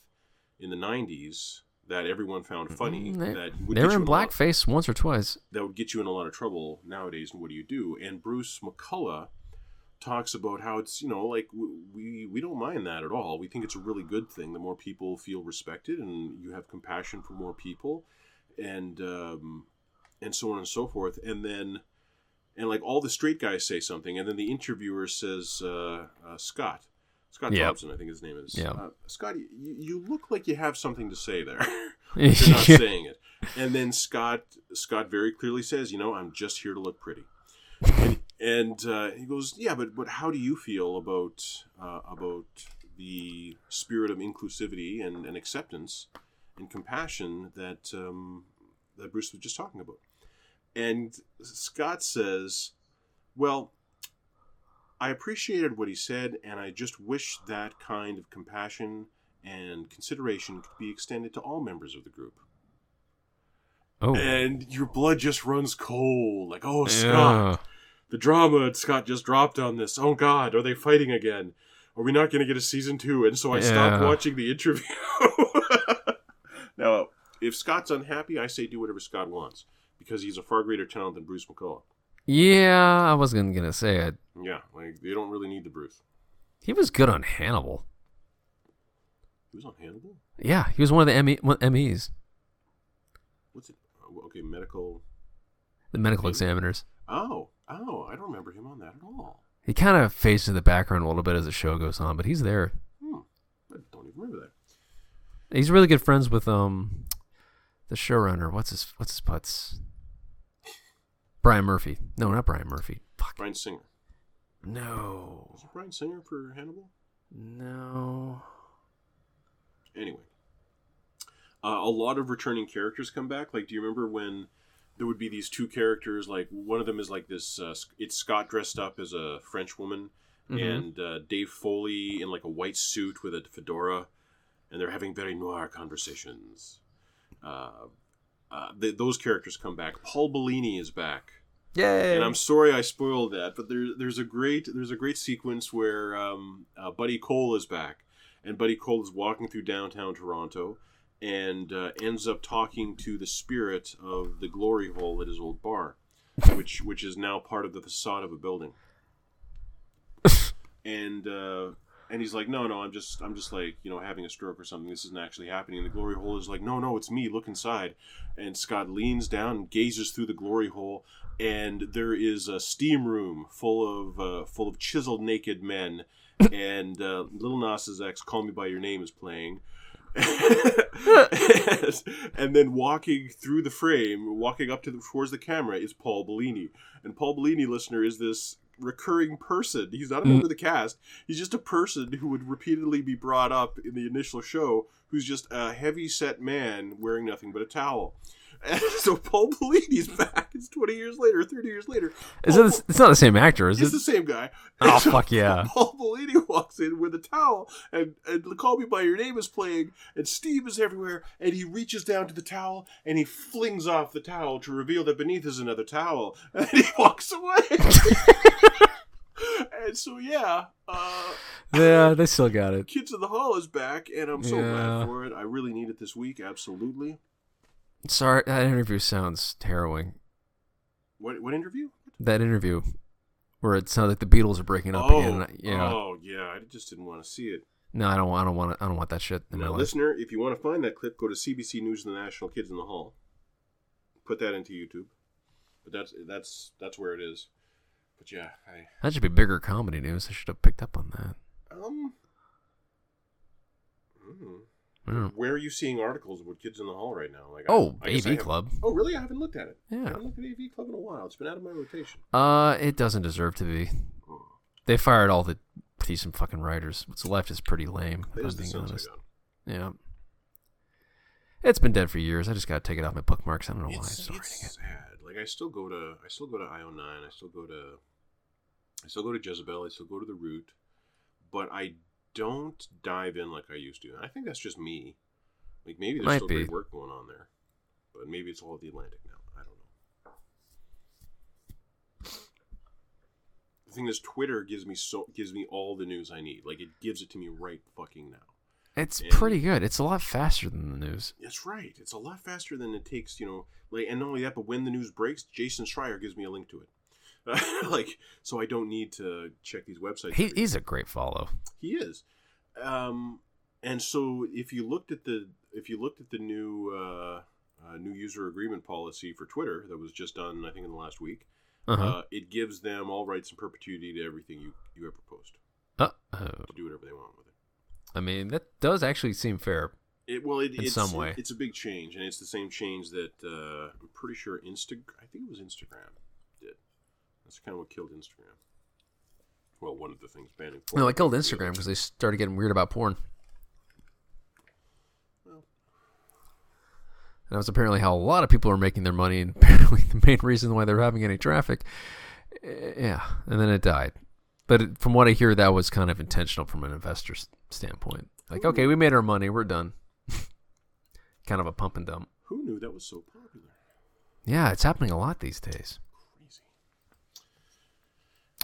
in the 90s that everyone found funny. They were in blackface once or twice. That would get you in a lot of trouble nowadays, and what do you do? And Bruce McCullough talks about how it's, like, we don't mind that at all. We think it's a really good thing. The more people feel respected and you have compassion for more people, and so on and so forth. And then, like, all the straight guys say something, and then the interviewer says, Scott Thompson, I think his name is. Yep. Scott, you look like you have something to say there. But you're not saying it. And then Scott very clearly says, I'm just here to look pretty. And he goes, yeah, but how do you feel about the spirit of inclusivity and acceptance and compassion that Bruce was just talking about? And Scott says, well, I appreciated what he said, and I just wish that kind of compassion and consideration could be extended to all members of the group. Oh. And your blood just runs cold, like, oh, Scott. the drama Scott just dropped on this. Oh God, are they fighting again? Are we not going to get a season 2? And so I stopped watching the interview. Now, if Scott's unhappy, I say do whatever Scott wants, because he's a far greater talent than Bruce McCullough. Yeah, I wasn't going to say it. Yeah, like they don't really need the Bruce. He was good on Hannibal. He was on Hannibal? Yeah, he was one of the MEs. What's it? Okay, medical... The medical examiners. Oh, I don't remember him on that at all. He kind of fades to the background a little bit as the show goes on, but he's there. I don't even remember that. He's really good friends with the showrunner. What's his putz? Brian Murphy. No, not Brian Murphy. Fuck. Bryan Singer. No. Was it Bryan Singer for Hannibal? No. Anyway. A lot of returning characters come back. Like, do you remember when there would be these two characters, like, one of them is like this, it's Scott dressed up as a French woman, and Dave Foley in like a white suit with a fedora, and they're having very noir conversations. Those characters come back. Paul Bellini is back. Yay! And I'm sorry I spoiled that, but there's a great sequence where Buddy Cole is back, and Buddy Cole is walking through downtown Toronto, and ends up talking to the spirit of the glory hole at his old bar, which is now part of the facade of a building. And he's like, no, I'm just like, you know, having a stroke or something. This isn't actually happening. And the glory hole is like, no, it's me. Look inside. And Scott leans down and gazes through the glory hole, and there is a steam room full of chiseled naked men, and Lil Nas X, "Call Me by Your Name" is playing. And then walking through the frame, walking up towards the camera, is Paul Bellini. And Paul Bellini, listener, is this recurring person. He's not a member of the cast. He's just a person who would repeatedly be brought up in the initial show, who's just a heavy-set man wearing nothing but a towel. And so Paul Bellini's back. It's 20 years later, 30 years later. It's not the same actor, is it? It's the same guy. Oh, so fuck yeah. Paul Bellini walks in with a towel, and "Call Me By Your Name" is playing, and Steve is everywhere, and he reaches down to the towel, and he flings off the towel to reveal that beneath is another towel, and then he walks away. And so, yeah. Yeah, they still got it. Kids in the Hall is back, and I'm so glad for it. I really need it this week, absolutely. Sorry, that interview sounds harrowing. What interview? That interview where it sounded like the Beatles are breaking up again. I just didn't want to see it. No, I don't want that shit in my life. Listener, if you want to find that clip, go to CBC News and the National Kids in the Hall. Put that into YouTube. But that's where it is. But yeah, that should be bigger comedy news. I should have picked up on that. Where are you seeing articles about Kids in the Hall right now? Like, AV Club. Oh, really? I haven't looked at it. Yeah. I haven't looked at AV Club in a while. It's been out of my rotation. It doesn't deserve to be. They fired all the decent fucking writers. What's left is pretty lame, if I'm being honest. Yeah. It's been dead for years. I just got to take it off my bookmarks. I don't know why I'm still reading it. It's sad. Like, I still go to IO9. I still go to Jezebel. I still go to The Root. But I don't dive in like I used to. And I think that's just me. Like, maybe there's still great work going on there. But maybe it's all the Atlantic now. I don't know. The thing is, Twitter gives me all the news I need. Like, it gives it to me right fucking now. It's pretty good. It's a lot faster than the news. That's right. It's a lot faster than it takes, you know. Like, and not only that, but when the news breaks, Jason Schreier gives me a link to it. Like, so I don't need to check these websites. He's a great follow. He is. And so if you looked at the new new user agreement policy for Twitter that was just done, I think, in the last week, it gives them all rights in perpetuity to everything you ever post. To do whatever they want with it. I mean, that does actually seem fair. It's a big change, and it's the same change that I'm pretty sure I think it was Instagram. That's kind of what killed Instagram. Well, one of the things banning porn. No, it killed Instagram because they started getting weird about porn. Well. And that was apparently how a lot of people are making their money, and apparently the main reason why they're having any traffic. Yeah, and then it died. But from what I hear, that was kind of intentional from an investor's standpoint. Like, okay, we made our money, we're done. Kind of a pump and dump. Who knew that was so popular? Yeah, it's happening a lot these days.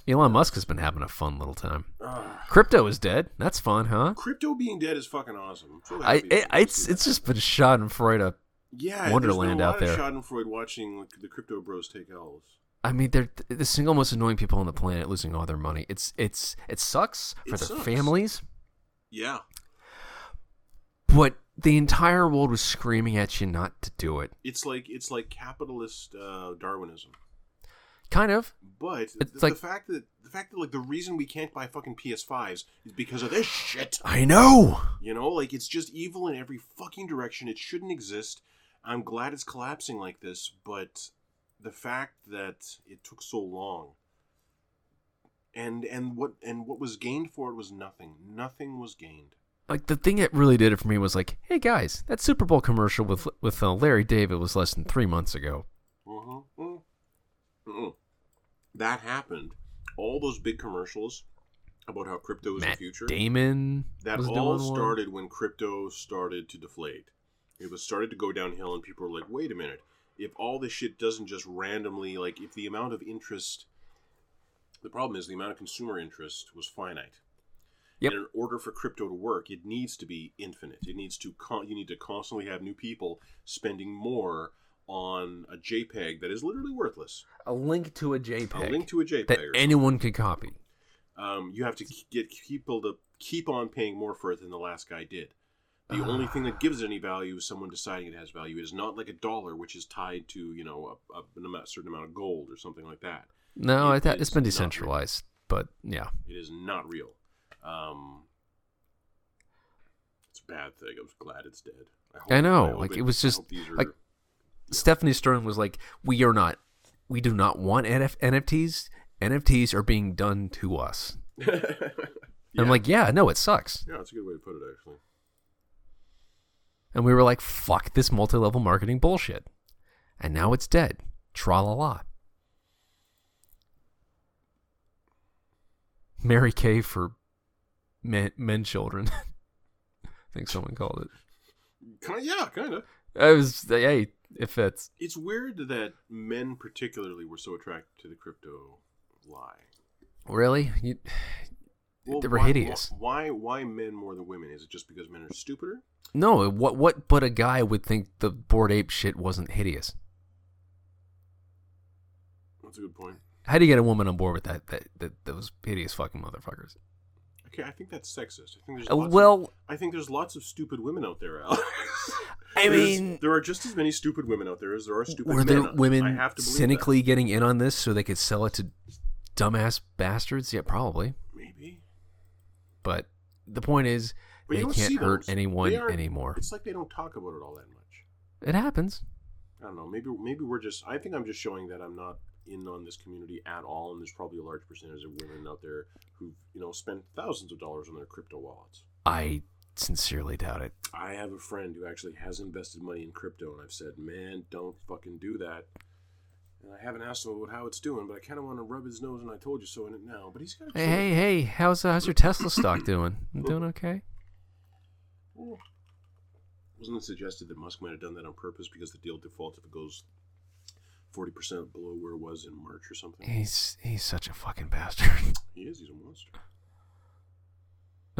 Elon Musk has been having a fun little time. Crypto is dead. That's fun, huh? Crypto being dead is fucking awesome. So it's just been Schadenfreude wonderland out there. Schadenfreude watching like, the crypto bros take L's. I mean, they're the single most annoying people on the planet, losing all their money. It sucks for their families. Yeah. But the entire world was screaming at you not to do it. It's like capitalist Darwinism. Kind of, but the fact that like the reason we can't buy fucking PS5s is because of this shit. I know. You know, like it's just evil in every fucking direction. It shouldn't exist. I'm glad it's collapsing like this, but the fact that it took so long, and what was gained for it was nothing. Nothing was gained. Like the thing that really did it for me was like, hey guys, that Super Bowl commercial with Larry David was less than 3 months ago. Mm-hmm. Mm-hmm. Mm-mm. That happened. All those big commercials about how crypto is Matt the future. Damon. That all started when crypto started to deflate. It was started to go downhill, and people were like, "Wait a minute! If all this shit doesn't just randomly like, if the amount of interest, the problem is the amount of consumer interest was finite. Yep. And in order for crypto to work, it needs to be infinite. It needs to you need to constantly have new people spending more." On a JPEG that is literally worthless. A link to a JPEG. That anyone could copy. You have to get people to keep on paying more for it than the last guy did. The only thing that gives it any value is someone deciding it has value. It is not like a dollar, which is tied to, you know, a certain amount of gold or something like that. No, it's been decentralized, but yeah. It is not real. It's a bad thing. I'm glad it's dead. I know. Like, it was just... Yeah. Stephanie Stern was like, we do not want NFTs. NFTs are being done to us. Yeah. I'm like, yeah, no, it sucks. Yeah, that's a good way to put it, actually. And we were like, fuck this multi-level marketing bullshit. And now it's dead. Tra-la-la. Mary Kay for men children. I think someone called it. Kind of. I was, hey... It's weird that men particularly were so attracted to the crypto lie. Really? They were hideous. Why men more than women? Is it just because men are stupider? No, what but a guy would think the Bored Ape shit wasn't hideous. That's a good point. How do you get a woman on board with that those hideous fucking motherfuckers? Okay, I think that's sexist. I think there's lots of stupid women out there, Alex. I mean, there are just as many stupid women out there as there are stupid men. Were there women I have to cynically getting in on this so they could sell it to dumbass bastards? Yeah, probably. Maybe. But the point is, they can't hurt anyone anymore. It's like they don't talk about it all that much. It happens. I don't know. Maybe we're just. I think I'm just showing that I'm not in on this community at all, and there's probably a large percentage of women out there who, you know, spend thousands of dollars on their crypto wallets. I sincerely doubt it. I have a friend who actually has invested money in crypto, and I've said, man, don't fucking do that. And I haven't asked him about how it's doing, but I kind of want to rub his nose, and I told you so in it now. But he's got to... Hey, how's your Tesla stock doing? Doing okay? Well, wasn't it suggested that Musk might have done that on purpose because the deal defaults if it goes 40% below where it was in March or something? He's such a fucking bastard. He is. He's a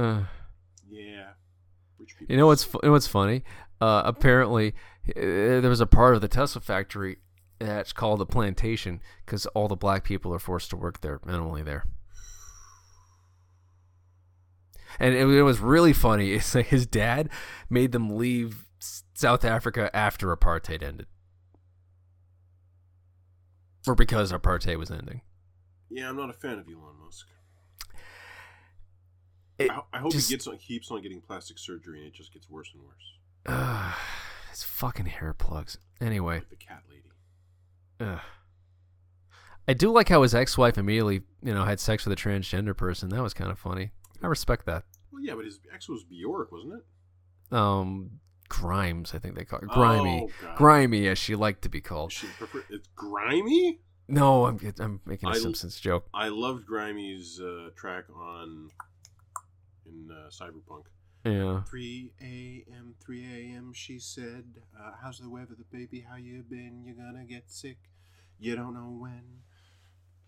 monster. Yeah. Rich people. You know what's funny? Apparently, there was a part of the Tesla factory that's called the plantation because all the black people are forced to work there and only there. And it was really funny. It's like his dad made them leave South Africa after apartheid ended. Or because apartheid was ending. Yeah, I'm not a fan of Elon Musk. I hope he keeps on getting plastic surgery and it just gets worse and worse. It's fucking hair plugs. Anyway. Like the cat lady. I do like how his ex-wife immediately, you know, had sex with a transgender person. That was kind of funny. I respect that. Well, yeah, but his ex was Bjork, wasn't it? Grimes, I think they call her. Grimy. Oh, Grimy, as she liked to be called. It's Grimy? No, I'm making a Simpsons joke. I loved Grimy's track in Cyberpunk. Yeah. 3 a.m., she said, how's the weather, baby, how you been? You're gonna get sick. You don't know when.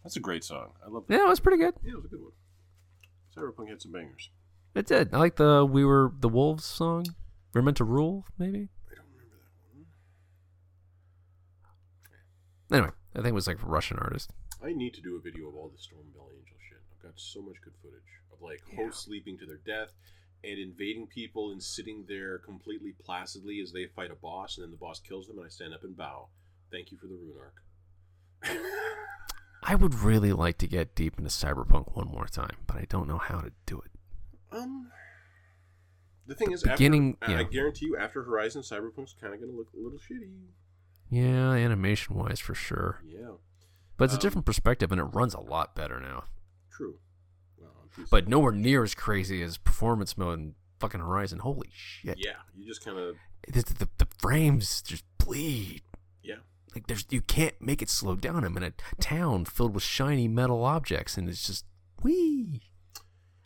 That's a great song. I love that. Yeah, it was pretty good. Yeah, it was a good one. Cyberpunk had some bangers. It did. I like the We Were the Wolves song. We're Meant to Rule, maybe? I don't remember that one. Anyway, I think it was like a Russian artist. I need to do a video of all the Stormveil Angel shit. I've got so much good footage of like hosts leaping to their death and invading people and sitting there completely placidly as they fight a boss, and then the boss kills them and I stand up and bow. Thank you for the rune arc. I would really like to get deep into Cyberpunk one more time, but I don't know how to do it. The thing is, I guarantee you, after Horizon, Cyberpunk's kind of going to look a little shitty. Yeah, animation-wise, for sure. Yeah. But it's a different perspective, and it runs a lot better now. True. Well, but nowhere near as crazy as performance mode in fucking Horizon. Holy shit. Yeah, you just kind of... The frames just bleed. Yeah. Like, you can't make it slow down. I'm in a town filled with shiny metal objects, and it's just, whee.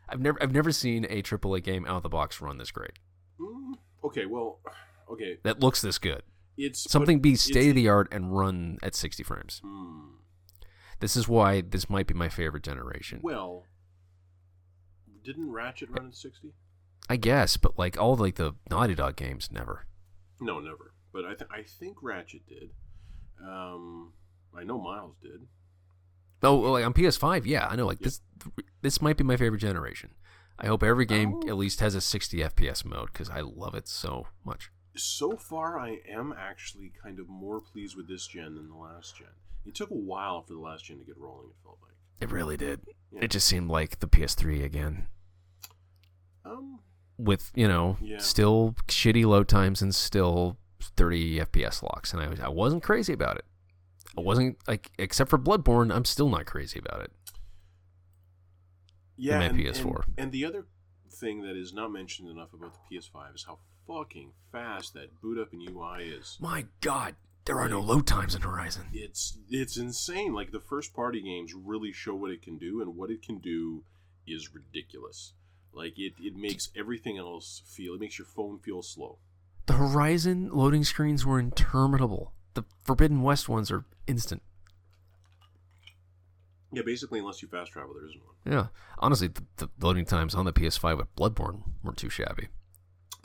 I've never seen a AAA game out of the box run this great. Okay. That looks this good. It's state of the art and run at 60 frames. This is why this might be my favorite generation. Well, didn't Ratchet run at 60? I guess, but like all like the Naughty Dog games, never. No, never. But I think Ratchet did. I know Miles did. Oh, like on PS5, yeah, I know. Like this might be my favorite generation. I hope every game at least has a 60 FPS mode because I love it so much. So far, I am actually kind of more pleased with this gen than the last gen. It took a while for the last gen to get rolling. It felt like it really did. Yeah. It just seemed like the PS3 again. With still shitty load times and still 30 FPS locks, and I wasn't crazy about it. I wasn't, like, except for Bloodborne, I'm still not crazy about it. Yeah, and PS4. And the other thing that is not mentioned enough about the PS5 is how fucking fast that boot up and UI is. My God, there are no load times in Horizon. It's insane. Like, the first party games really show what it can do, and what it can do is ridiculous. Like, it makes everything else feel, it makes your phone feel slow. The Horizon loading screens were interminable. The Forbidden West ones are instant. Yeah, basically, unless you fast travel, there isn't one. Yeah. Honestly, the loading times on the PS5 with Bloodborne weren't too shabby.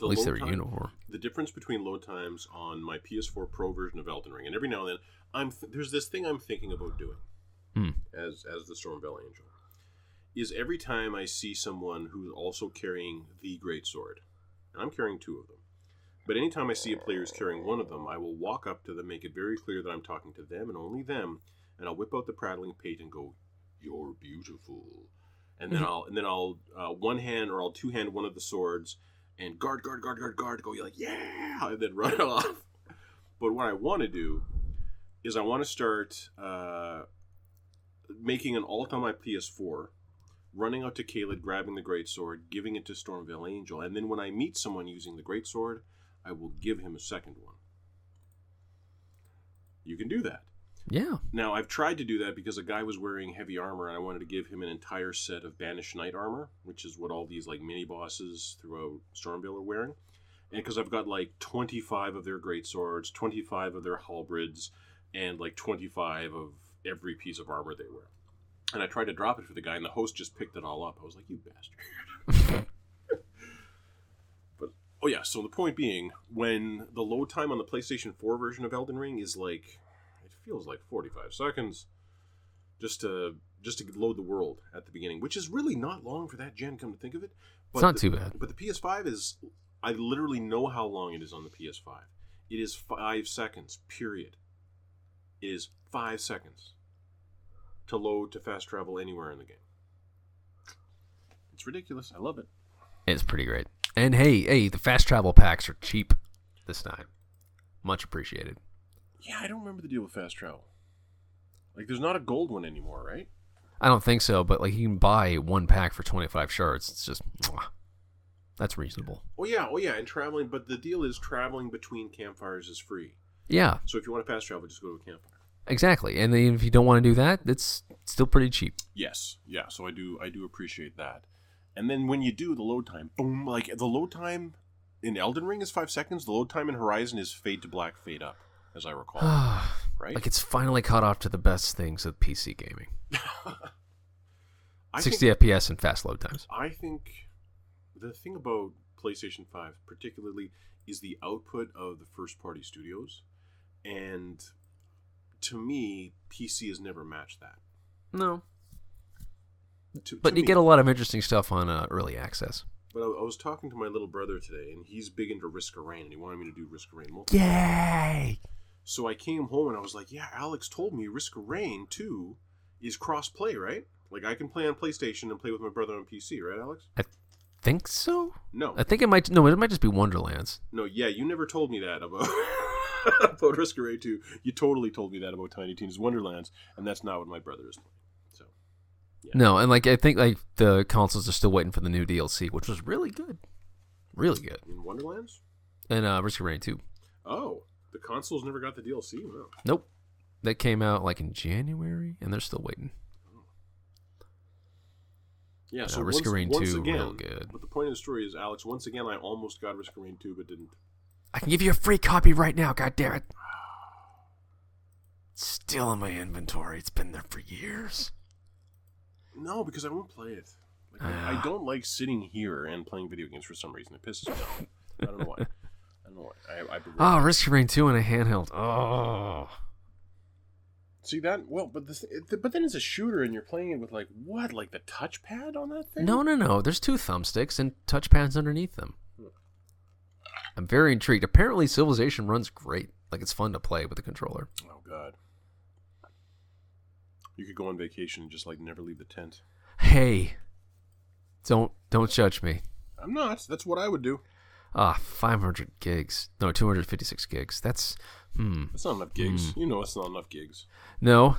At least they were uniform. The difference between load times on my PS4 Pro version of Elden Ring, and every now and then, there's this thing I'm thinking about doing as the Stormveil Angel, is every time I see someone who's also carrying the Great Sword, and I'm carrying two of them, but anytime I see a player who's carrying one of them, I will walk up to them, make it very clear that I'm talking to them and only them, and I'll whip out the prattling pate and go, "You're beautiful," and then I'll one hand or I'll two hand one of the swords and guard, go, you're like, "Yeah," and then run it off. But what I want to do is I want to start making an alt on my PS4, running out to Caelid, grabbing the Great Sword, giving it to Stormveil Angel, and then when I meet someone using the Great Sword, I will give him a second one. You can do that. Yeah. Now, I've tried to do that because a guy was wearing heavy armor and I wanted to give him an entire set of Banished Knight armor, which is what all these like mini bosses throughout Stormveil are wearing. And because I've got like 25 of their great swords, 25 of their halberds, and like 25 of every piece of armor they wear. And I tried to drop it for the guy and the host just picked it all up. I was like, "You bastard." Oh yeah, so the point being, when the load time on the PlayStation 4 version of Elden Ring is like, it feels like 45 seconds just to load the world at the beginning, which is really not long for that gen, come to think of it. But it's not too bad. But the PS5 is, I literally know how long it is on the PS5. It is 5 seconds, period. It is 5 seconds to load, to fast travel anywhere in the game. It's ridiculous. I love it. It's pretty great. And hey, the fast travel packs are cheap this time. Much appreciated. Yeah, I don't remember the deal with fast travel. Like, there's not a gold one anymore, right? I don't think so, but like you can buy one pack for 25 shards. It's just, that's reasonable. Oh yeah, and traveling, but the deal is traveling between campfires is free. Yeah. So if you want to fast travel, just go to a campfire. Exactly, and if you don't want to do that, it's still pretty cheap. Yes, yeah, so I do appreciate that. And then when you do the load time, boom, like the load time in Elden Ring is 5 seconds. The load time in Horizon is fade to black, fade up, as I recall. Right? Like it's finally caught off to the best things of PC gaming. 60 FPS and fast load times. I think the thing about PlayStation 5 particularly is the output of the first-party studios. And to me, PC has never matched that. No. But you get a lot of interesting stuff on early access. But I was talking to my little brother today, and he's big into Risk of Rain, and he wanted me to do Risk of Rain multiple times. Yay! So I came home, and I was like, yeah, Alex told me Risk of Rain 2 is cross-play, right? Like, I can play on PlayStation and play with my brother on PC, right, Alex? I think so? No. I think it might... No, it might just be Wonderlands. No, yeah, you never told me that about... about Risk of Rain 2. You totally told me that about Tiny Tina's Wonderlands, and that's not what my brother is playing. So, yeah. No, and, like, I think, like, the consoles are still waiting for the new DLC, which was really good. Really good. In Wonderlands? And Risk of Rain 2. Oh. The consoles never got the DLC? No. Nope. That came out, like, in January, and they're still waiting. Yeah, so Risk of Rain 2, again, real good. But the point of the story is, Alex, once again, I almost got Risk of Rain 2, but didn't. I can give you a free copy right now, goddammit. It's still in my inventory. It's been there for years. No, because I won't play it. Like, I don't like sitting here and playing video games for some reason. It pisses me off. I don't know why. Risk of Rain 2 in a handheld. Oh. See that? Well, but then it's a shooter, and you're playing it with like the touchpad on that thing? No. There's two thumbsticks and touchpads underneath them. I'm very intrigued. Apparently, Civilization runs great. Like, it's fun to play with the controller. Oh God. You could go on vacation and just like never leave the tent. Hey, don't judge me. I'm not. That's what I would do. 500 gigs. No, 256 gigs. That's not enough gigs. You know, it's not enough gigs. No.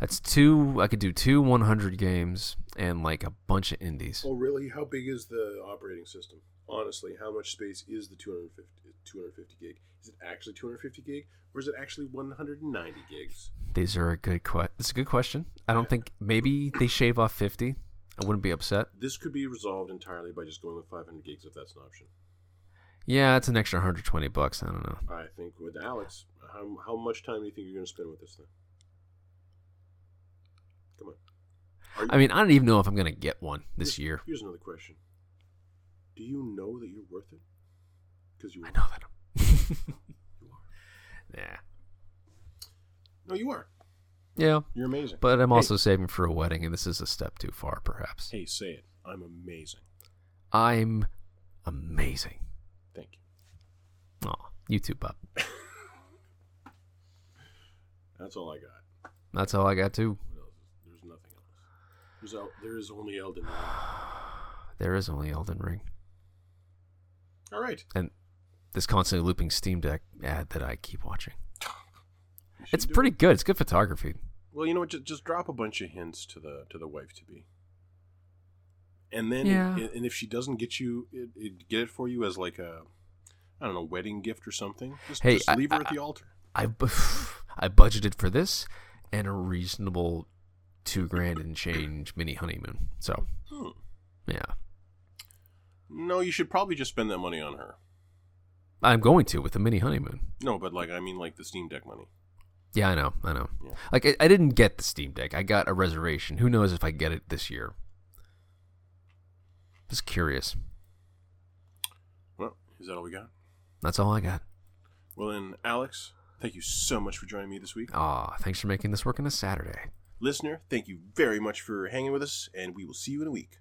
That's two. I could do two 100 games and like a bunch of indies. Oh, really? How big is the operating system? Honestly, how much space is the 250 gig? Is it actually 250 gig, or is it actually 190 gigs? These are a good question. It's a good question. I don't think. Maybe they shave off 50. I wouldn't be upset. This could be resolved entirely by just going with 500 gigs if that's an option. Yeah, it's an extra $120. I don't know. I think with Alex, how much time do you think you're going to spend with this thing? Come on. I mean, I don't even know if I'm going to get one this year. Here's another question. Do you know that you're worth it? Because you are. I know that I'm... You are. Yeah. No, you are. Yeah. You're amazing. But I'm also saving for a wedding, and this is a step too far, perhaps. Hey, say it. I'm amazing. I'm amazing. Thank you. Aw, you too, Bob. That's all I got. That's all I got, too. There's nothing else. There is only Elden Ring. There is only Elden Ring. All right. And this constantly looping Steam Deck ad that I keep watching. It's pretty good. It's good photography. Well, you know what? Just drop a bunch of hints to the wife to be, and then and if she doesn't get you, get it for you as like a, I don't know, wedding gift or something. Just leave her at the altar. I budgeted for this and a reasonable $2,000 and change mini honeymoon. So, yeah. No, you should probably just spend that money on her. I'm going to with the mini honeymoon. No, but like I mean, like the Steam Deck money. Yeah, I know. Yeah. Like, I didn't get the Steam Deck. I got a reservation. Who knows if I get it this year? Just curious. Well, is that all we got? That's all I got. Well, then, Alex, thank you so much for joining me this week. Aw, thanks for making this work on a Saturday. Listener, thank you very much for hanging with us, and we will see you in a week.